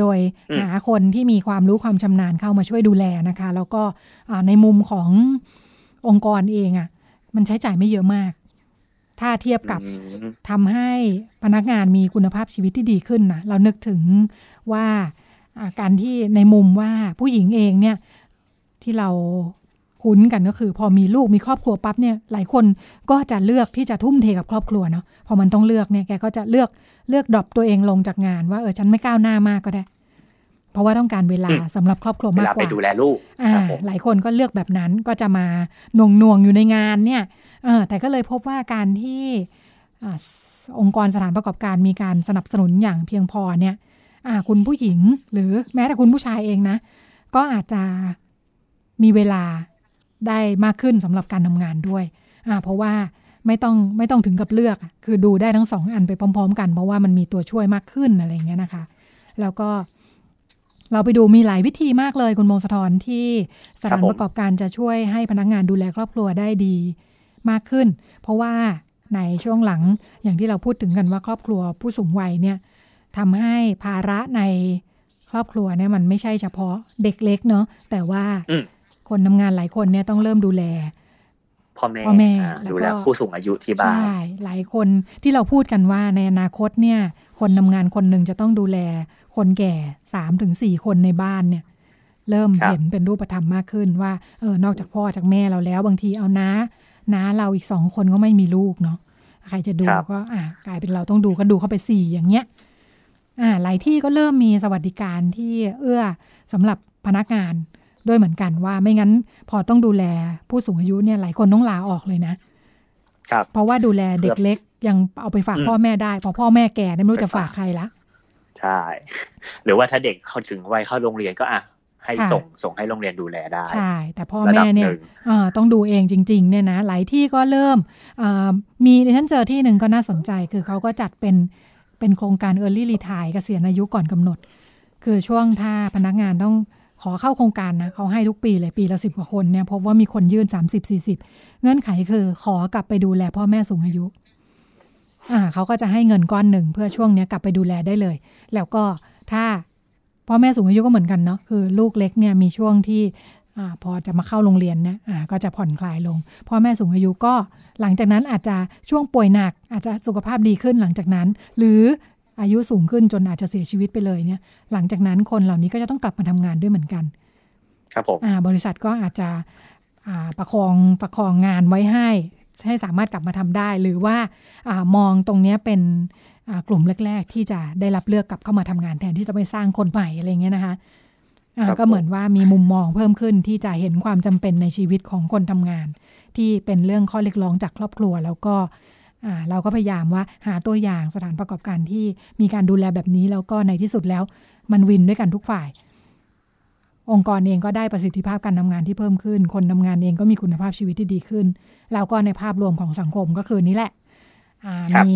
โดยหาคนที่มีความรู้ความชำนาญเข้ามาช่วยดูแลนะคะแล้วก็ในมุมขององค์กรเองอ่ะมันใช้จ่ายไม่เยอะมากถ้าเทียบกับทำให้พนักงานมีคุณภาพชีวิตที่ดีขึ้นนะเรานึกถึงว่าการที่ในมุมว่าผู้หญิงเองเนี่ยที่เราคุ้นกันก็คือพอมีลูกมีครอบครัวปั๊บเนี่ยหลายคนก็จะเลือกที่จะทุ่มเทกับครอบครัวเนาะพอมันต้องเลือกเนี่ยแกก็จะเลือกเลือกดรอปตัวเองลงจากงานว่าเออฉันไม่ก้าวหน้ามากก็ได้เพราะว่าต้องการเวลาสำหรับครอบครัวมากกว่าเวลาไปดูแลลูกอ่าหลายคนก็เลือกแบบนั้นก็จะมาหน่วงๆอยู่ในงานเนี่ยเออแต่ก็เลยพบว่าการที่อ่าองค์กรสถานประกอบการมีการสนับสนุนอย่างเพียงพอเนี่ยอ่าคุณผู้หญิงหรือแม้แต่คุณผู้ชายเองนะก็อาจจะมีเวลาได้มากขึ้นสำหรับการทำงานด้วยอ่าเพราะว่าไม่ต้องไม่ต้องถึงกับเลือกคือดูได้ทั้งสองอันไปพร้อมๆกันเพราะว่ามันมีตัวช่วยมากขึ้นอะไรอย่างเงี้ยนะคะแล้วก็เราไปดูมีหลายวิธีมากเลยคุณมงคลธรที่สถานประกอบการจะช่วยให้พนักงานดูแลครอบครัวได้ดีมากขึ้นเพราะว่าในช่วงหลังอย่างที่เราพูดถึงกันว่าครอบครัวผู้สูงวัยเนี่ยทำให้ภาระในครอบครัวเนี่ยมันไม่ใช่เฉพาะเด็กเล็กเนาะแต่ว่าคนทำงานหลายคนเนี่ยต้องเริ่มดูแลพ่อแม่พ่อแม่ดูแลผู้สูงอายุที่บ้านใช่หลายคนที่เราพูดกันว่าในอนาคตเนี่ยคนทำงานคนหนึ่งจะต้องดูแลคนแก่ สามถึงสี่ คนในบ้านเนี่ยเริ่มเห็นเป็นรูปธรรมมากขึ้นว่าเออนอกจากพ่อจากแม่เราแล้วบางทีเอาน้าน้าเราอีกสองคนก็ไม่มีลูกเนาะใครจะดูก็อ่ะกลายเป็นเราต้องดูก็ดูเข้าไปสี่อย่างเงี้ยอ่าหลายที่ก็เริ่มมีสวัสดิการที่เอื้อสำหรับพนักงานด้วยเหมือนกันว่าไม่งั้นพอต้องดูแลผู้สูงอายุเนี่ยหลายคนต้องลาออกเลยนะครับเพราะว่าดูแลเด็กเล็กยังเอาไปฝากพ่อแม่ได้พอพ่อแม่แก่ไม่รู้จะฝากใครละใช่หรือว่าถ้าเด็กเข้าถึงวัยเข้าโรงเรียนก็อ่ะให้ส่งส่งให้โรงเรียนดูแลได้ใช่แต่พ่อแม่เนี่ยต้องดูเองจริงๆเนี่ยนะหลายที่ก็เริ่มมีดิฉันเจอที่นึงก็น่าสนใจคือเขาก็จัดเป็นเป็นโครงการ early retire เกษียณอายุก่อนกำหนดคือช่วงถ้าพนักงานต้องขอเข้าโครงการนะเขาให้ทุกปีเลยปีละสิบกว่าคนเนี่ยพบว่ามีคนยื่น สามสิบสี่สิบ เงื่อนไขคือขอกลับไปดูแลพ่อแม่สูงอายุอ่าเขาก็จะให้เงินก้อนหนึ่งเพื่อช่วงนี้กลับไปดูแลได้เลยแล้วก็ถ้าพ่อแม่สูงอายุก็เหมือนกันเนาะคือลูกเล็กเนี่ยมีช่วงที่ อพอจะมาเข้าโรงเรียนนะก็จะผ่อนคลายลงพ่อแม่สูงอายุก็หลังจากนั้นอาจจะช่วงป่วยหนักอาจจะสุขภาพดีขึ้นหลังจากนั้นหรืออายุสูงขึ้นจนอาจจะเสียชีวิตไปเลยเนี่ยหลังจากนั้นคนเหล่านี้ก็จะต้องกลับมาทำงานด้วยเหมือนกันครับผมบริษัทก็อาจจะประคองประคองงานไว้ให้ให้สามารถกลับมาทำได้หรือว่ามองตรงนี้เป็นกลุ่มแรกๆที่จะได้รับเลือกกลับเข้ามาทำงานแทนที่จะไปสร้างคนใหม่อะไรเงี้ยนะคะก็เหมือนว่ามีมุมมองเพิ่มขึ้นที่จะเห็นความจำเป็นในชีวิตของคนทำงานที่เป็นเรื่องข้อเรียกร้องจากครอบครัวแล้วก็เราก็พยายามว่าหาตัวอย่างสถานประกอบการที่มีการดูแลแบบนี้แล้วก็ในที่สุดแล้วมันวินด้วยกันทุกฝ่ายองค์กรเองก็ได้ประสิทธิภาพการทำงานที่เพิ่มขึ้นคนทำงานเองก็มีคุณภาพชีวิตที่ดีขึ้นแล้วก็ในภาพรวมของสังคมก็คือนี่แหละมี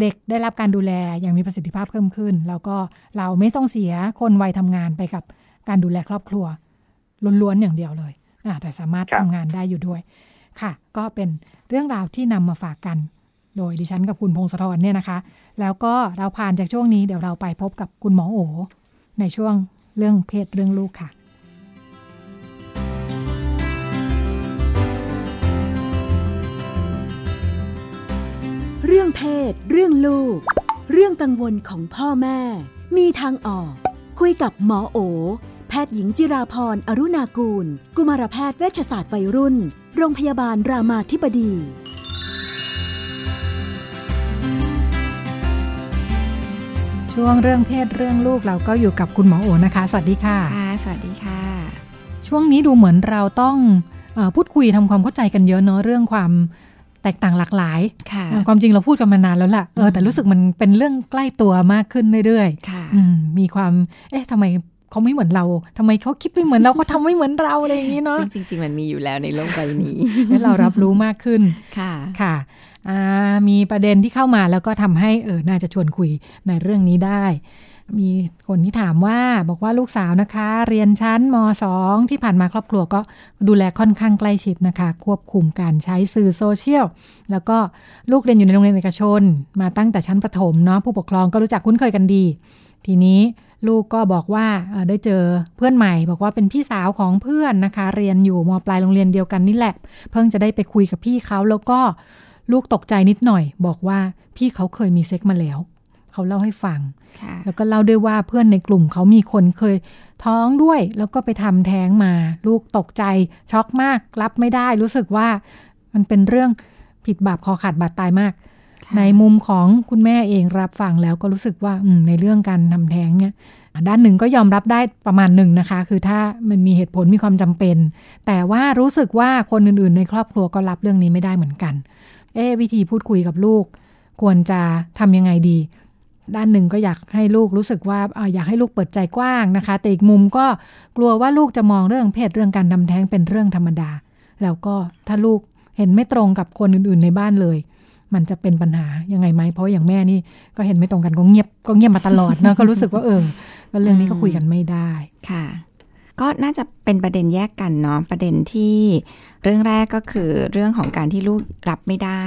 เด็กได้รับการดูแลอย่างมีประสิทธิภาพเพิ่มขึ้นแล้วก็เราไม่ต้องเสียคนวัยทำงานไปกับการดูแลครอบครัวล้วนๆอย่างเดียวเลยแต่สามารถทำงานได้อยู่ด้วยค่ะก็เป็นเรื่องราวที่นำมาฝากกันโดยดิฉันกับคุณพงศธรเนี่ยนะคะแล้วก็เราผ่านจากช่วงนี้เดี๋ยวเราไปพบกับคุณหมอโอ๋ในช่วงเรื่องเพศเรื่องลูกค่ะเรื่องเพศเรื่องลูกเรื่องกังวลของพ่อแม่มีทางออกคุยกับหมอโอแพทย์หญิงจิราพรอรุณากูลกุมารแพทย์เวชศาสตร์วัยรุ่นโรงพยาบาลรามาธิบดีช่วงเรื่องเพศเรื่องลูกเราก็อยู่กับคุณหมอโอนะคะสวัสดีค่ะค่ะสวัสดีค่ะช่วงนี้ดูเหมือนเราต้องเอ่อพูดคุยทำความเข้าใจกันเยอะเนาะเรื่องความแตกต่างหลากหลายความจริงเราพูดกันมานานแล้วล่ะเออแต่รู้สึกมันเป็นเรื่องใกล้ตัวมากขึ้นเรื่อยๆมีความเอ๊ะทำไมเขาไม่เหมือนเราทำไมเขาคิดไม่เหมือนเราเขาทำไม่เหมือนเราอะไรอย่างนี้เนาะจริงๆมันมีอยู่แล้วในโลกใบนี้ให้เรารับรู้มากขึ้นค่ะค่ะมีประเด็นที่เข้ามาแล้วก็ทำให้เออน่าจะชวนคุยในเรื่องนี้ได้มีคนที่ถามว่าบอกว่าลูกสาวนะคะเรียนชั้นมอสองที่ผ่านมาครอบครัวก็ดูแลค่อนข้างใกล้ชิดนะคะควบคุมการใช้สื่อโซเชียลแล้วก็ลูกเรียนอยู่ในโรงเรียนเอกชนมาตั้งแต่ชั้นประถมเนาะผู้ปกครองก็รู้จักคุ้นเคยกันดีทีนี้ลูกก็บอกว่าได้เจอเพื่อนใหม่บอกว่าเป็นพี่สาวของเพื่อนนะคะเรียนอยู่มปลายโรงเรียนเดียวกันนี่แหละเพิ่งจะได้ไปคุยกับพี่เขาแล้วก็ลูกตกใจนิดหน่อยบอกว่าพี่เขาเคยมีเซ็กมาแล้วเขาเล่าให้ฟังแล้วก็เล่าด้วยว่าเพื่อนในกลุ่มเขามีคนเคยท้องด้วยแล้วก็ไปทำแท้งมาลูกตกใจช็อกมากรับไม่ได้รู้สึกว่ามันเป็นเรื่องผิดบาปคอขาดบาดตายมากในมุมของคุณแม่เองรับฟังแล้วก็รู้สึกว่าในเรื่องการทำแท้งเนี่ยด้านหนึ่งก็ยอมรับได้ประมาณหนึ่งนะคะคือถ้ามันมีเหตุผลมีความจำเป็นแต่ว่ารู้สึกว่าคนอื่นๆในครอบครัวก็รับเรื่องนี้ไม่ได้เหมือนกันเอ๊ะวิธีพูดคุยกับลูกควรจะทำยังไงดีด้านหนึ่งก็อยากให้ลูกรู้สึกว่า อ, อยากให้ลูกเปิดใจกว้างนะคะแต่อีกมุมก็กลัวว่าลูกจะมองเรื่องเพศเรื่องการทำแท้งเป็นเรื่องธรรมดาแล้วก็ถ้าลูกเห็นไม่ตรงกับคนอื่นๆในบ้านเลยมันจะเป็นปัญหายังไงไหมเพราะอย่างแม่นี่ก็เห็นไม่ตรงกันก็เงียบก็เงียบมาตลอดนะ ก็รู้สึกว่าเออเรื่องนี้ก็คุยกันไม่ได้ค่ะก็น่าจะเป็นประเด็นแยกกันเนาะประเด็นที่เรื่องแรกก็คือเรื่องของการที่ลูกรับไม่ได้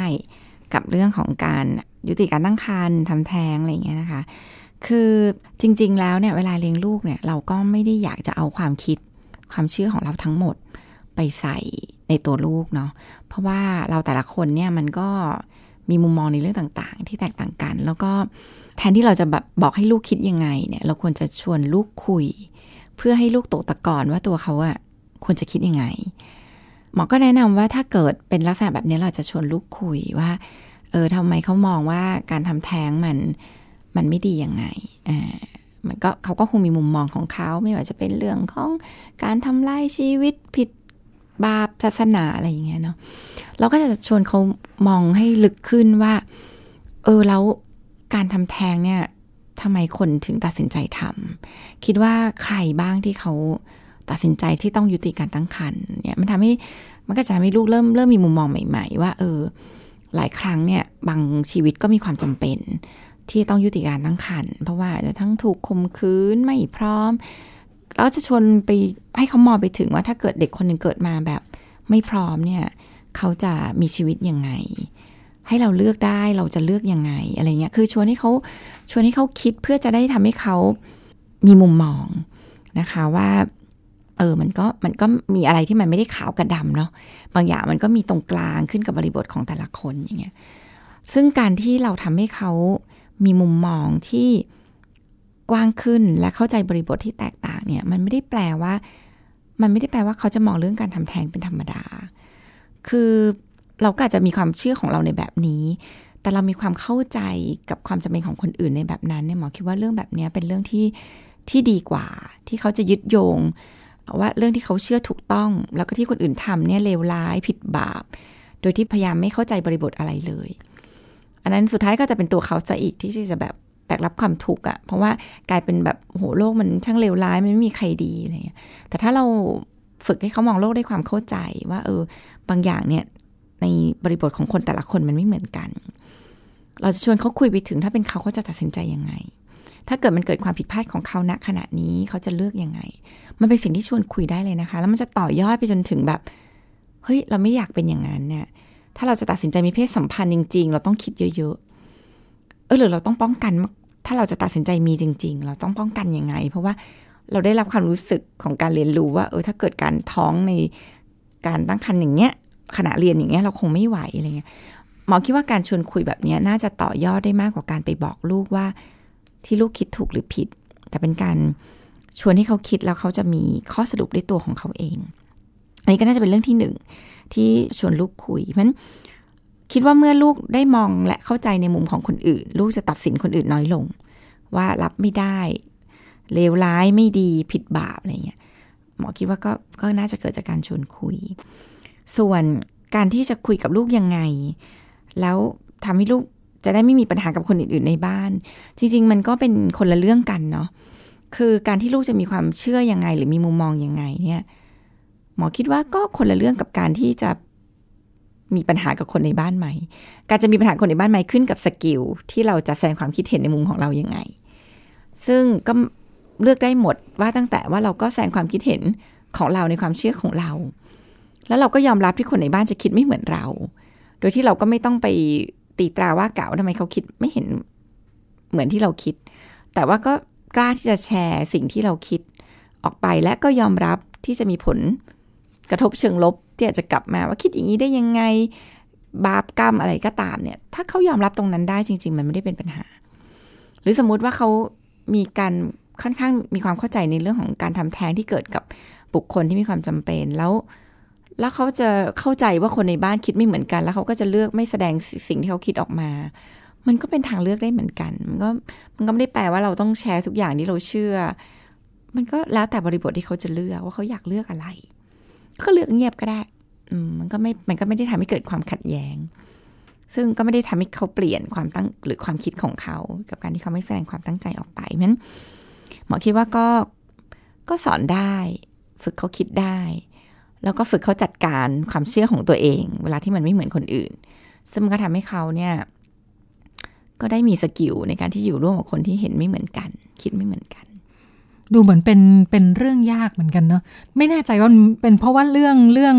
กับเรื่องของการยุติการตั้งครรภ์ทำแท้งอะไรอย่างเงี้ยนะคะคือจริงๆแล้วเนี่ยเวลาเลี้ยงลูกเนี่ยเราก็ไม่ได้อยากจะเอาความคิดความเชื่อของเราทั้งหมดไปใส่ในตัวลูกเนาะเพราะว่าเราแต่ละคนเนี่ยมันก็มีมุมมองในเรื่องต่างๆที่แตกต่างกันแล้วก็แทนที่เราจะแบบบอกให้ลูกคิดยังไงเนี่ยเราควรจะชวนลูกคุยเพื่อให้ลูกตกตะกอนว่าตัวเขาอะควรจะคิดยังไงหมอก็แนะนำว่าถ้าเกิดเป็นลักษณะแบบนี้เราจะชวนลูกคุยว่าเออทำไมเขามองว่าการทำแท้งมันมันไม่ดียังไงอ่ามันก็เขาก็คงมีมุมมองของเขาไม่ว่าจะเป็นเรื่องของการทำลายชีวิตผิดบาปศาสนาอะไรอย่างเงี้ยเนาะเราก็จะชวนเขามองให้ลึกขึ้นว่าเออแล้วการทำแท้งเนี่ยทำไมคนถึงตัดสินใจทำคิดว่าใครบ้างที่เขาตัดสินใจที่ต้องยุติการตั้งครรภ์เนี่ยมันทำให้มันก็จะทำให้ลูกเริ่มเริ่มมีมุมมองใหม่ๆว่าเออหลายครั้งเนี่ยบางชีวิตก็มีความจำเป็นที่ต้องยุติการตั้งครรภ์เพราะว่าจะทั้งถูกข่มขืนไม่พร้อมแล้วจะชวนไปให้เขามองไปถึงว่าถ้าเกิดเด็กคนหนึ่งเกิดมาแบบไม่พร้อมเนี่ยเขาจะมีชีวิตยังไงให้เราเลือกได้เราจะเลือกยังไงอะไรเงี้ยคือชวนให้เขาชวนให้เขาคิดเพื่อจะได้ทำให้เขามีมุมมองนะคะว่า เออมันก็มันก็มีอะไรที่มันไม่ได้ขาวกับดำเนาะบางอย่างมันก็มีตรงกลางขึ้นกับบริบทของแต่ละคนอย่างเงี้ยซึ่งการที่เราทำให้เขามีมุมมองที่กว้างขึ้นและเข้าใจบริบทที่แตกต่างเนี่ยมันไม่ได้แปลว่ามันไม่ได้แปลว่าเขาจะมองเรื่องการทำแท้งเป็นธรรมดาคือเราก็อาจจะมีความเชื่อของเราในแบบนี้แต่เรามีความเข้าใจกับความจำเป็นของคนอื่นในแบบนั้นเนี่ยหมอคิดว่าเรื่องแบบนี้เป็นเรื่องที่ที่ดีกว่าที่เขาจะยึดโยงว่าเรื่องที่เขาเชื่อถูกต้องแล้วก็ที่คนอื่นทำเนี่ยเลวร้ายผิดบาปโดยที่พยายามไม่เข้าใจบริบทอะไรเลยอันนั้นสุดท้ายก็จะเป็นตัวเขาซะอีกที่จะแบบแบกรับความทุกข์อ่ะเพราะว่ากลายเป็นแบบโหโลกมันช่างเลวร้ายมันไม่มีใครดีอะไรอย่างเงี้ยแต่ถ้าเราฝึกให้เขามองโลกด้วยความเข้าใจว่าเออบางอย่างเนี่ยในบริบทของคนแต่ละคนมันไม่เหมือนกันเราจะชวนเขาคุยไปถึงถ้าเป็นเขาเขาจะตัดสินใจยังไงถ้าเกิดมันเกิดความผิดพลาดของเขาณขณะนี้เขาจะเลือกยังไงมันเป็นสิ่งที่ชวนคุยได้เลยนะคะแล้วมันจะต่อยอดไปจนถึงแบบเฮ้ยเราไม่อยากเป็นอย่างนั้นเนี่ยถ้าเราจะตัดสินใจมีเพศสัมพันธ์จริงๆเราต้องคิดเยอะๆเออหรือเราต้องป้องกันถ้าเราจะตัดสินใจมีจริงๆเราต้องป้องกันยังไงเพราะว่าเราได้รับความรู้สึกของการเรียนรู้ว่าเออถ้าเกิดการท้องในการตั้งครรภ์อย่างเงี้ยขณะเรียนอย่างเงี้ยเราคงไม่ไหวอะไรเงี้ยหมอคิดว่าการชวนคุยแบบนี้น่าจะต่อยอดได้มากกว่าการไปบอกลูกว่าที่ลูกคิดถูกหรือผิดแต่เป็นการชวนให้เขาคิดแล้วเขาจะมีข้อสรุปด้วยตัวของเขาเองอันนี้ก็น่าจะเป็นเรื่องที่หนึ่งที่ชวนลูกคุยเพราะฉะนั้นคิดว่าเมื่อลูกได้มองและเข้าใจในมุมของคนอื่นลูกจะตัดสินคนอื่นน้อยลงว่ารับไม่ได้เลวร้ายไม่ดีผิดบาปอะไรเงี้ยหมอคิดว่าก็ก็น่าจะเกิดจากการชวนคุยส่วนการที่จะคุยกับลูกยังไงแล้วทำให้ลูกจะได้ไม่มีปัญหากับคนอื่นๆในบ้านจริงๆมันก็เป็นคนละเรื่องกันเนาะคือการที่ลูกจะมีความเชื่อยังไงหรือมีมุมมองยังไงเนี่ยหมอคิดว่าก็คนละเรื่องกับการที่จะมีปัญหากับคนในบ้านไหมการจะมีปัญหาคนในบ้านไหมขึ้นกับสกิลที่เราจะแสดงความคิดเห็นในมุมของเรายังไงซึ่งก็เลือกได้หมดว่าตั้งแต่ว่าเราก็แสดงความคิดเห็นของเราในความเชื่อของเราแล้วเราก็ยอมรับที่คนในบ้านจะคิดไม่เหมือนเราโดยที่เราก็ไม่ต้องไปตีตราว่าเก่าทำไมเขาคิดไม่เห็นเหมือนที่เราคิดแต่ว่าก็กล้าที่จะแชร์สิ่งที่เราคิดออกไปและก็ยอมรับที่จะมีผลกระทบเชิงลบที่อาจจะกลับมาว่าคิดอย่างนี้ได้ยังไงบาปกรรมอะไรก็ตามเนี่ยถ้าเขายอมรับตรงนั้นได้จริงๆมันไม่ได้เป็นปัญหาหรือสมมุติว่าเขามีการค่อนข้างมีความเข้าใจในเรื่องของการทำแท้งที่เกิดกับบุคคลที่มีความจำเป็นแล้วแล้วเขาจะเข้าใจว่าคนในบ้านคิดไม่เหมือนกันแล้วเขาก็จะเลือกไม่แสดงสิ่งที่เขาคิดออกมามันก็เป็นทางเลือกได้เหมือนกันมันก็มันก็ไม่ได้แปลว่าเราต้องแชร์ทุกอย่างที่เราเชื่อมันก็แล้วแต่บริบทที่เขาจะเลือกว่าเขาอยากเลือกอะไรก็เลือกเงียบก็ได้มันก็ไม่มันก็ไม่ได้ทำให้เกิดความขัดแย้งซึ่งก็ไม่ได้ทำให้เขาเปลี่ยนความตั้งหรือความคิดของเขากับการที่เขาไม่แสดงความตั้งใจออกไปเพราะฉะนั้นหมอคิดว่าก็ก็สอนได้ฝึกเขาคิดได้แล้วก็ฝึกเขาจัดการความเชื่อของตัวเองเวลาที่มันไม่เหมือนคนอื่นซึ่งมันก็ทำให้เขาเนี่ยก็ได้มีสกิลในการที่อยู่ร่วมกับคนที่เห็นไม่เหมือนกันคิดไม่เหมือนกันดูเหมือนเป็นเป็นเรื่องยากเหมือนกันเนาะไม่แน่ใจว่าเป็นเพราะว่าเรื่องเรื่อง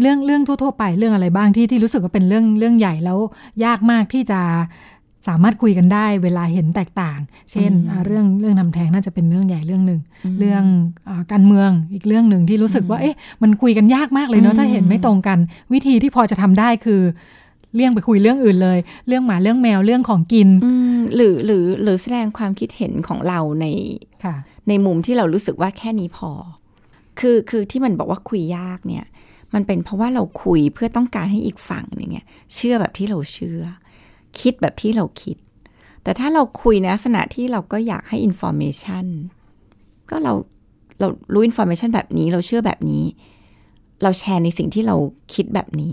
เรื่องเรื่องทั่วๆไปเรื่องอะไรบ้างที่ที่รู้สึกว่าเป็นเรื่องเรื่องใหญ่แล้วยากมากที่จะสามารถคุยกันได้เวลาเห็นแตกต่างเช่นเรื่องเรื่องทำแท้งน่าจะเป็นเรื่องใหญ่เรื่องนึงเรื่องการเมืองอีกเรื่องนึงที่รู้สึกว่าเอ๊ะมันคุยกันยากมากเลยเนาะถ้าเห็นไม่ตรงกันวิธีที่พอจะทำได้คือเลี่ยงไปคุยเรื่องอื่นเลยเรื่องหมาเรื่องแมวเรื่องของกินหรือหรือหรือแสดงความคิดเห็นของเราในในมุมที่เรารู้สึกว่าแค่นี้พอคือคือที่มันบอกว่าคุยยากเนี่ยมันเป็นเพราะว่าเราคุยเพื่อต้องการให้อีกฝั่งนึงเนี่ยเชื่อแบบที่เราเชื่อคิดแบบที่เราคิดแต่ถ้าเราคุยในลักษณะที่เราก็อยากให้อินฟอร์เมชันก็เราเรารู้อินฟอร์เมชันแบบนี้เราเชื่อแบบนี้เราแชร์ในสิ่งที่เราคิดแบบนี้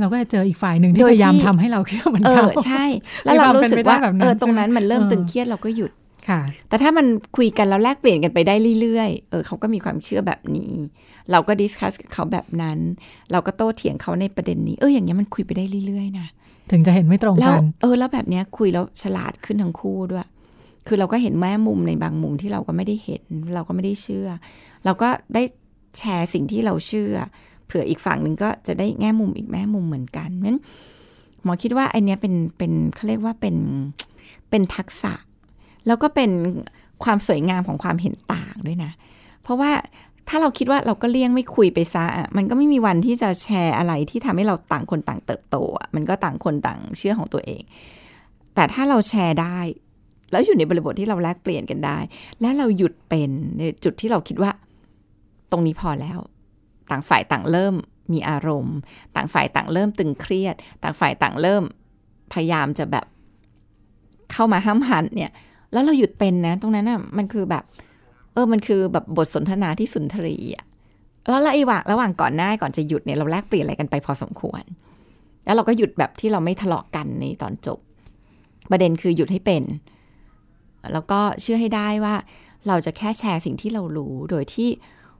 เราก็จะเจออีกฝ่ายหนึ่งที่พยายามทำให้เราเชื่อเหมือนเขาใช่แล้วเรารู้สึกว่าเออตรงนั้นมันเริ่มตึงเครียดเราก็หยุดค่ะแต่ถ้ามันคุยกันแล้วแลกเปลี่ยนกันไปได้เรื่อยๆเออเขาก็มีความเชื่อแบบนี้เราก็ดิสคัสกับเขาแบบนั้นเราก็โต้เถียงเขาในประเด็นนี้เอออย่างเงี้ยมันคุยไปได้เรื่อยๆนะถึงจะเห็นไม่ตรงกันเออแล้วแบบเนี้ยคุยแล้วฉลาดขึ้นทั้งคู่ด้วยคือเราก็เห็นแม่มุมในบางมุมที่เราก็ไม่ได้เห็นเราก็ไม่ได้เชื่อเราก็ได้แชร์สิ่งที่เราเชื่อเผื่ออีกฝั่งนึงก็จะได้แง่มุมอีกแง่มุมเหมือนกันงั้นหมอคิดว่าไอเนี้ยเป็นเป็นเค้าเรียกว่าเป็นเป็นทักษะแล้วก็เป็นความสวยงามของความเห็นต่างด้วยนะเพราะว่า ถ้าเราคิดว่าเราก็เลี่ยงไม่คุยไปซะมันก็ไม่มีวันที่จะแชร์อะไรที่ทำให้เราต่างคนต่างเติบโตมันก็ต่างคนต่างเชื่อของตัวเองแต่ถ้าเราแชร์ได้แล้วอยู่ในบริบทที่เราแลกเปลี่ยนกันได้และเราหยุดเป็นในจุดที่เราคิดว่าตรงนี้พอแล้วต่างฝ่ายต่างเริ่มมีอารมณ์ต่างฝ่ายต่างเริ่มตึงเครียดต่างฝ่ายต่างเริ่มพยายามจะแบบเข้ามาห้ามหันเนี่ยแล้วเราหยุดเป็นนะตรงนั้นน่ะมันคือแบบเออมันคือแบบบทสนทนาที่สุนทรีย์อ่ะแล้วระหว่างระหว่างก่อนหน้าก่อนจะหยุดเนี่ยเราแลกเปลี่ยนอะไรกันไปพอสมควรแล้วเราก็หยุดแบบที่เราไม่ทะเลาะกันในตอนจบประเด็นคือหยุดให้เป็นแล้วก็เชื่อให้ได้ว่าเราจะแค่แชร์สิ่งที่เรารู้โดยที่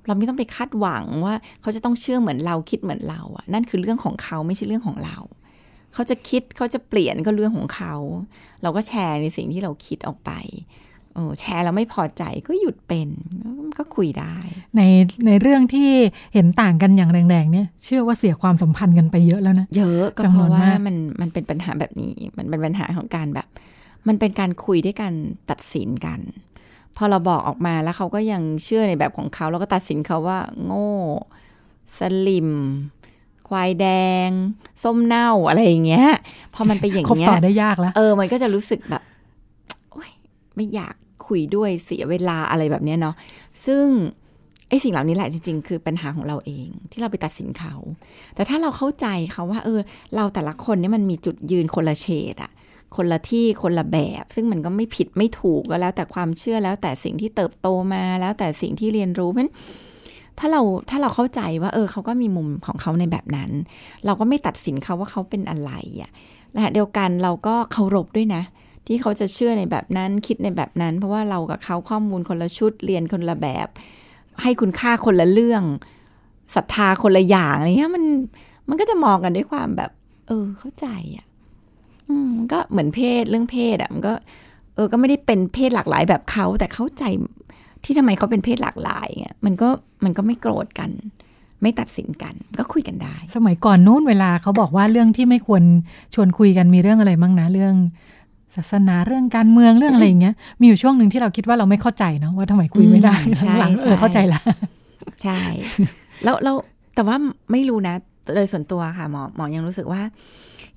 เราไม่ต้องไปคาดหวังว่าเขาจะต้องเชื่อเหมือนเราคิดเหมือนเราอ่ะนั่นคือเรื่องของเขาไม่ใช่เรื่องของเราเขาจะคิดเขาจะเปลี่ยนก็เรื่องของเขาเราก็แชร์ในสิ่งที่เราคิดออกไปโอ้แชร์แล้วไม่พอใจก็หยุดเป็นก็คุยได้ในในเรื่องที่เห็นต่างกันอย่างแรงๆเนี่ยเชื่อว่าเสียความสัมพันธ์กันไปเยอะแล้วนะเยอะก็เพราะว่ามันมันเป็นปัญหาแบบนี้มันเป็นปัญหาของการแบบมันเป็นการคุยด้วยกันตัดสินกันพอเราบอกออกมาแล้วเขาก็ยังเชื่อในแบบของเขาแล้วก็ตัดสินเขาว่าโง่สลิมควายแดงส้มเน่าอะไรอย่างเงี้ยพอมันไปอย่างเงี้ยคบต่อได้ยากแล้วเออมันก็จะรู้สึกแบบโอ๊ยไม่อยากคุยด้วยเสียเวลาอะไรแบบเนี้ยเนาะซึ่งไอ้สิ่งเหล่านี้แหละจริงๆคือปัญหาของเราเองที่เราไปตัดสินเขาแต่ถ้าเราเข้าใจเขาว่าเออเราแต่ละคนเนี่ยมันมีจุดยืนคนละเฉดอะคนละที่คนละแบบซึ่งมันก็ไม่ผิดไม่ถูกก็แล้วแต่ความเชื่อแล้วแต่สิ่งที่เติบโตมาแล้วแต่สิ่งที่เรียนรู้เพราะฉะนั้นถ้าเราถ้าเราเข้าใจว่าเออเขาก็มีมุมของเขาในแบบนั้นเราก็ไม่ตัดสินเขาว่าเขาเป็นอะไรอ่ะนะฮะเดียวกันเราก็เคารพด้วยนะที่เขาจะเชื่อในแบบนั้นคิดในแบบนั้นเพราะว่าเรากับเขาข้อมูลคนละชุดเรียนคนละแบบให้คุณค่าคนละเรื่องศรัทธาคนละอย่างอะไรเงี้ยมันมันก็จะมองกันด้วยความแบบเออเข้าใจอ่ะก็เหมือนเพศเรื่องเพศอ่ะมันก็เออก็ไม่ได้เป็นเพศหลากหลายแบบเขาแต่เข้าใจที่ทำไมเขาเป็นเพศหลากหลายเงี้ยมันก็มันก็ไม่โกรธกันไม่ตัดสินกันก็คุยกันได้สมัยก่อนนู้นเวลาเขาบอกว่าเรื่องที่ไม่ควรชวนคุยกันมีเรื่องอะไรบ้างนะเรื่องศาสนาเรื่องการเมืองเรื่องอะไรอย่างเงี้ยมีอยู่ช่วงนึงที่เราคิดว่าเราไม่เข้าใจเนาะว่าทำไมคุยไม่ได้หลังๆเออเข้าใจละใช่แล้วเราแต่ว่าไม่รู้นะโดยส่วนตัวค่ะหมอหมอยังรู้สึกว่า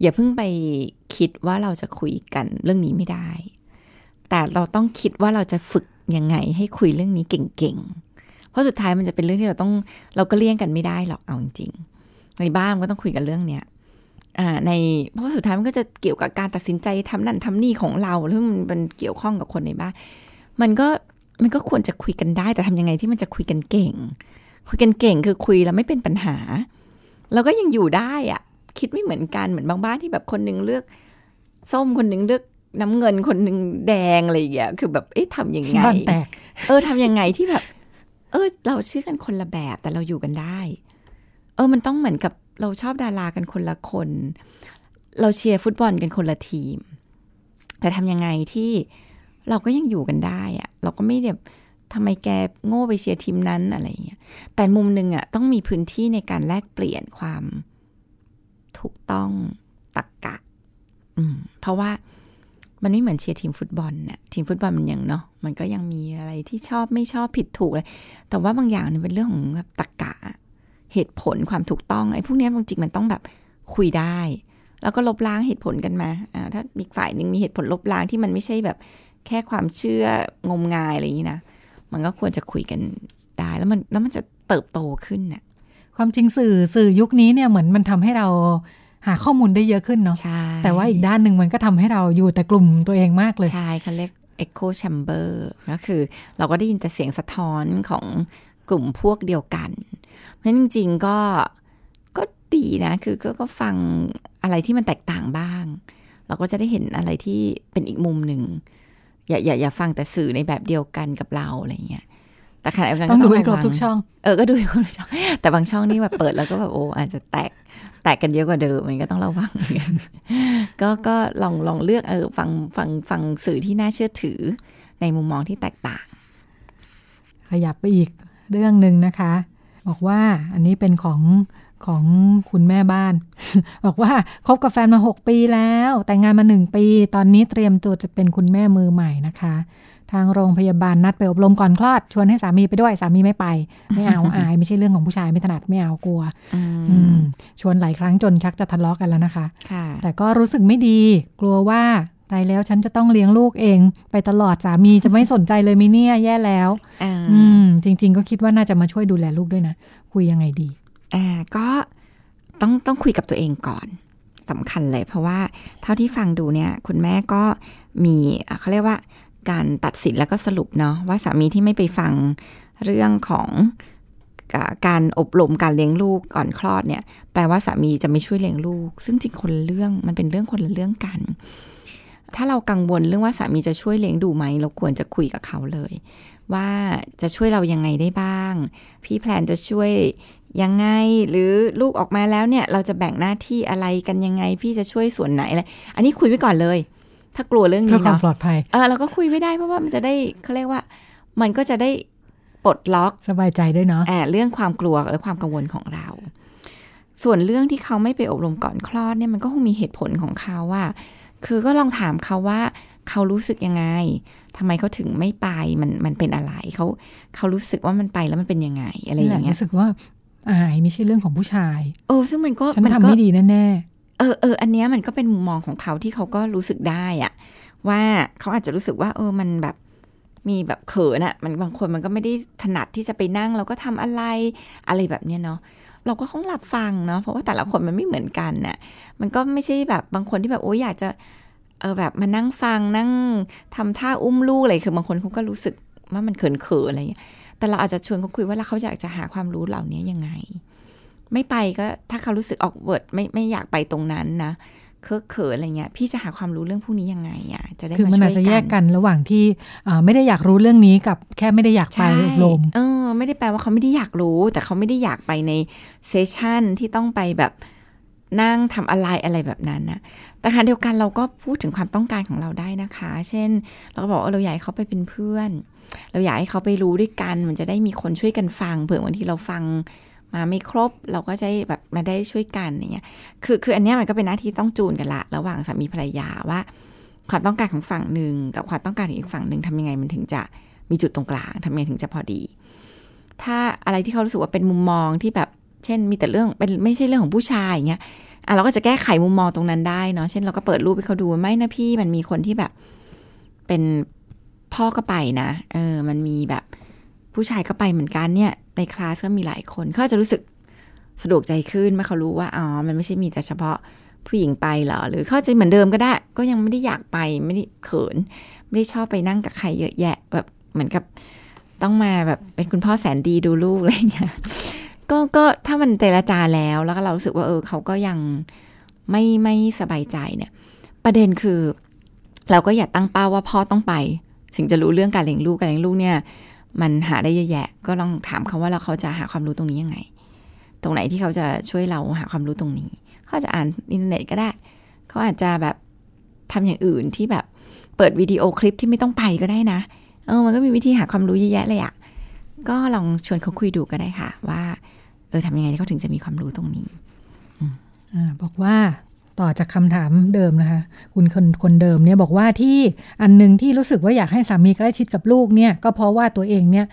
อย่าเพิ่งไปคิดว่าเราจะคุยกันเรื่องนี้ไม่ได้แต่เราต้องคิดว่าเราจะฝึกยังไงให้คุยเรื่องนี้เก่งๆเพราะสุดท้ายมันจะเป็นเรื่องที่เราต้องเราก็เลี่ยงกันไม่ได้หรอกเอาจริงๆในบ้านก็ต้องคุยกันเรื่องเนี้ยอ่าในเพราะสุดท้ายมันก็จะเกี่ยวกับการตัดสินใจทำนั่นทำนี่ของเราหรือมันเกี่ยวข้องกับคนในบ้านมันก็มันก็ควรจะคุยกันได้แต่ทำยังไงที่มันจะคุยกันเก่งคุยกันเก่งคือคุยแล้วไม่เป็นปัญหาเราก็ยังอยู่ได้อ่ะคิดไม่เหมือนกันเหมือนบางบ้านที่แบบคนหนึ่งเลือกส้มคนหนึ่งเลือกน้ำเงินคนหนึ่งแดงอะไรอย่างเงี้ยคือแบบเอ๊ะทำยังไงเออทำยังไงที่แบบเออเราชื่อกันคนละแบบแต่เราอยู่กันได้เออมันต้องเหมือนกับเราชอบดารากันคนละคนเราเชียร์ฟุตบอลกันคนละทีมแต่ทำยังไงที่เราก็ยังอยู่กันได้อะเราก็ไม่แบบทำไมแกโง่ไปเชียร์ทีมนั้นอะไรอย่างเงี้ยแต่มุมนึงอ่ะต้องมีพื้นที่ในการแลกเปลี่ยนความถูกต้องตรรกะอืมเพราะว่ามันไม่เหมือนเชียร์ทีมฟุตบอลน่ะทีมฟุตบอลมันยังเนาะมันก็ยังมีอะไรที่ชอบไม่ชอบผิดถูกเลยแต่ว่าบางอย่างเนี่ยเป็นเรื่องของแบบตรรกะเหตุผลความถูกต้องไอ้พวกนี้จริงๆมันต้องแบบคุยได้แล้วก็ลบล้างเหตุผลกันมาอ่าถ้าอีกฝ่ายนึงมีเหตุผลลบล้างที่มันไม่ใช่แบบแค่ความเชื่องมงายอะไรอย่างงี้นะมันก็ควรจะคุยกันได้แล้วมันแล้วมันจะเติบโตขึ้นน่ะความจริงสื่อสื่อยุคนี้เนี่ยเหมือนมันทำให้เราหาข้อมูลได้เยอะขึ้นเนาะแต่ว่าอีกด้านหนึ่งมันก็ทำให้เราอยู่แต่กลุ่มตัวเองมากเลยใช่เขาเรียก echo chamber ก็คือเราก็ได้ยินแต่เสียงสะท้อนของกลุ่มพวกเดียวกันเพราะจริงๆก็ก็ดีนะคือก็ก็ฟังอะไรที่มันแตกต่างบ้างเราก็จะได้เห็นอะไรที่เป็นอีกมุมหนึ่งอย่าอย่าอย่าฟังแต่สื่อในแบบเดียวกันกับเราอะไรเงี้ยแต่ขณะเดียวกันก็ต้องดูให้ครบทุกช่องเออก็ดูให้ครบทุกช่องแต่บางช่องนี่แบบเปิดแล้วก็แบบโอ้อาจจะแตกแตกกันเยอะกว่าเดิมมันก็ต้องระวังก็ก็ลองลองเลือกเออฟังฟังฟังสื่อที่น่าเชื่อถือในมุมมองที่แตกต่างขยับไปอีกเรื่องนึงนะคะบอกว่าอันนี้เป็นของ ของคุณแม่บ้านบอกว่าคบกับแฟนมาหกปีแล้วแต่งงานมาหนึ่งปีตอนนี้เตรียมตัวจะเป็นคุณแม่มือใหม่นะคะทางโรงพยาบาลนัดไปอบรมก่อนคลอดชวนให้สามีไปด้วยสามีไม่ไปไม่เอา อายไม่ใช่เรื่องของผู้ชายไม่ถนัดไม่เอากลัวชวนหลายครั้งจนชักจะทะเลาะกันแล้วนะคะแต่ก็รู้สึกไม่ดีกลัวว่าตายแล้วฉันจะต้องเลี้ยงลูกเองไปตลอดสามีจะไม่สนใจเลยมิเนี่ยแย่แล้วอืมจริงๆก็คิดว่าน่าจะมาช่วยดูแลลูกด้วยนะคุยยังไงดีอ่าก็ต้องต้องคุยกับตัวเองก่อนสำคัญเลยเพราะว่าเท่าที่ฟังดูเนี่ยคุณแม่ก็มีเขาเรียกว่าการตัดสินแล้วก็สรุปเนาะว่าสามีที่ไม่ไปฟังเรื่องของการอบรมการเลี้ยงลูกก่อนคลอดเนี่ยแปลว่าสามีจะไม่ช่วยเลี้ยงลูกซึ่งจริงคนละเรื่องมันเป็นเรื่องคนละเรื่องกันถ้าเรากังวลเรื่องว่าสามีจะช่วยเลี้ยงดูไหมเราควรจะคุยกับเขาเลยว่าจะช่วยเรายังไงได้บ้างพี่แพลนจะช่วยยังไงหรือลูกออกมาแล้วเนี่ยเราจะแบ่งหน้าที่อะไรกันยังไงพี่จะช่วยส่วนไหนอะไรอันนี้คุยไว้ก่อนเลยถ้ากลัวเรื่องนี้เนาะปลอดภัยเออเราก็คุยไม่ได้เพราะว่ามันจะได้เขาเรียกว่ามันก็จะได้ปลดล็อกสบายใจด้วยเนาะอ่าเรื่องความกลัวและความกังวลของเราส่วนเรื่องที่เขาไม่ไปอบรมก่อนคลอดเนี่ยมันก็คงมีเหตุผลของเขาว่าคือก็ลองถามเขาว่าเขารู้สึกยังไงทำไมเขาถึงไม่ไปมันมันเป็นอะไรเขาเขารู้สึกว่ามันไปแล้วมันเป็นยังไงอะไรอย่างเงี้ยรู้สึกว่าอายไม่ใช่เรื่องของผู้ชายเออซึ่งมันก็ฉันทำไม่ดีแน่ๆเออเอออันเนี้ยมันก็เป็นมุมมองของเขาที่เขาก็รู้สึกได้อะว่าเขาอาจจะรู้สึกว่าเออมันแบบมีแบบเขินอะมันบางคนมันก็ไม่ได้ถนัดที่จะไปนั่งแล้วก็ทำอะไรอะไรแบบเนี้ยเนาะเราก็คงหลับฟังเนาะเพราะว่าแต่ละคนมันไม่เหมือนกันน่ะมันก็ไม่ใช่แบบบางคนที่แบบโอ้ยอยากจะเออแบบมานั่งฟังนั่งทำท่าอุ้มลูกอะไรคือบางคนเขาก็รู้สึกว่ามันเขินเขินอะไรอย่างเงี้ยแต่เราอาจจะชวนเขาคุยว่าแล้วเขาอยากจะหาความรู้เหล่านี้ยังไงไม่ไปก็ถ้าเขารู้สึกออกเวิร์ดไม่ไม่อยากไปตรงนั้นนะเคิร์กเขินอะไรเงี้ยพี่จะหาความรู้เรื่องพวกนี้ยังไงอ่ะจะได้มาช่วยกันคือมันอาจจะแยกกันระหว่างที่ไม่ได้อยากรู้เรื่องนี้กับแค่ไม่ได้อยากไปอบรมเออไม่ได้แปลว่าเขาไม่ได้อยากรู้แต่เขาไม่ได้อยากไปในเซสชั่นที่ต้องไปแบบนั่งทำอะไรอะไรแบบนั้นนะแต่ขณะเดียวกันเราก็พูดถึงความต้องการของเราได้นะคะเช่นเราก็บอกว่าเราอยากให้เขาไปเป็นเพื่อนเราอยากให้เขาไปรู้ด้วยกันมันจะได้มีคนช่วยกันฟังเผื่อวันที่เราฟังมาไม่ครบเราก็จะแบบมาได้ช่วยกันอย่างเงี้ยคือคืออันเนี้ยมันก็เป็นหน้าที่ต้องจูนกันละระหว่างสามีภรรยาว่าความต้องการของฝั่งหนึ่งกับความต้องการของอีกฝั่งหนึ่งทำยังไงมันถึงจะมีจุดตรงกลางทำยังไงถึงจะพอดีถ้าอะไรที่เขารู้สึกว่าเป็นมุมมองที่แบบเช่นมีแต่เรื่องเป็นไม่ใช่เรื่องของผู้ชายอย่างเงี้ยอ่ะเราก็จะแก้ไขมุมมองตรงนั้นได้เนาะเช่นเราก็เปิดรูปให้เขาดูไหมนะพี่มันมีคนที่แบบเป็นพ่อก็ไปนะเออมันมีแบบผู้ชายก็ไปเหมือนกันเนี่ยในคลาสก็มีหลายคนเขาจะรู้สึกสะดวกใจขึ้นเมื่อเขารู้ว่าอ๋อมันไม่ใช่มีแต่เฉพาะผู้หญิงไปหรอหรือเขาจะเหมือนเดิมก็ได้ก็ยังไม่ได้อยากไปไม่ได้เขินไม่ได้ชอบไปนั่งกับใครเยอะแยะแบบเหมือนกับต้องมาแบบเป็นคุณพ่อแสนดีดูลูกอะไรอย่างเงี้ยก็ก็ถ้ามันเจรจาแล้วแล้วก็เรารู้สึกว่าเออเขาก็ยังไม่ไม่สบายใจเนี่ยประเด็นคือเราก็อย่าตั้งเป้าว่าพ่อต้องไปถึงจะรู้เรื่องการเลี้ยงลูกการเลี้ยงลูกเนี่ยมันหาได้เยอะแยะก็ลองถามเขาว่าแล้วเขาจะหาความรู้ตรงนี้ยังไงตรงไหนที่เขาจะช่วยเราหาความรู้ตรงนี้เขาจะอ่านอินเทอร์เน็ตก็ได้เขาอาจจะแบบทำอย่างอื่นที่แบบเปิดวิดีโอคลิปที่ไม่ต้องไปก็ได้นะเออมันก็มีวิธีหาความรู้เยอะแยะเลยอะก็ลองชวนเขาคุยดูก็ได้ค่ะว่าเออทำยังไงเขาถึงจะมีความรู้ตรงนี้อ่าบอกว่าต่อจากคำถามเดิมนะคะคุณคนคนเดิมเนี่ยบอกว่าที่อันนึงที่รู้สึกว่าอยากให้สามีใกล้ชิดกับลูกเนี่ยก็เพราะว่าตัวเองเนี่ย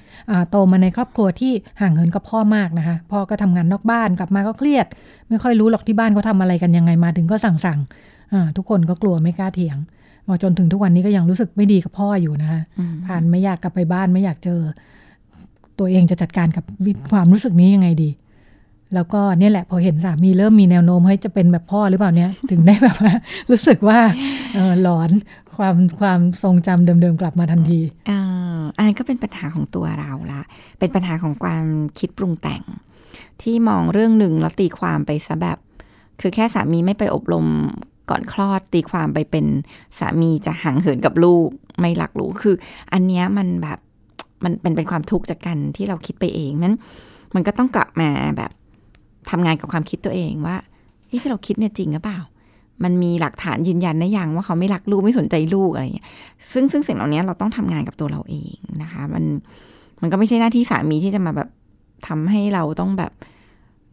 โตมาในครอบครัวที่ห่างเหินกับพ่อมากนะคะพ่อก็ทำงานนอกบ้านกลับมาก็เครียดไม่ค่อยรู้หรอกที่บ้านเขาทำอะไรกันยังไงมาถึงก็สั่งๆทุกคนก็กลัวไม่กล้าเถียงมาจนถึงทุกวันนี้ก็ยังรู้สึกไม่ดีกับพ่ออยู่นะคะผ่านไม่อยากกลับไปบ้านไม่อยากเจอตัวเองจะจัดการกับความรู้สึกนี้ยังไงดีแล้วก็เนี่ยแหละพอเห็นสามีเริ่มมีแนวโน้มให้จะเป็นแบบพ่อหรือเปล่าเนี่ยถึงได้แบบว่ารู้สึกว่าหลอนความความทรงจำเดิมๆกลับมาทันทีอ่าอันนั้นก็เป็นปัญหาของตัวเราละเป็นปัญหาของความคิดปรุงแต่งที่มองเรื่องหนึ่งแล้วตีความไปซะแบบคือแค่สามีไม่ไปอบรมก่อนคลอดตีความไปเป็นสามีจะห่างเหินกับลูกไม่รักลูกคืออันเนี้ยมันแบบมันเป็นเป็นความทุกข์จากกันที่เราคิดไปเองนั้นมันก็ต้องกลับมาแบบทำงานกับความคิดตัวเองว่าที่เราคิดเนี่ยจริงหรือเปล่ามันมีหลักฐานยืนยันได้ยังว่าเขาไม่รักลูกไม่สนใจลูกอะไรอย่างเงี้ยซึ่งซึ่งสิ่งเหล่านี้เราต้องทำงานกับตัวเราเองนะคะมันมันก็ไม่ใช่หน้าที่สามีที่จะมาแบบทำให้เราต้องแบบ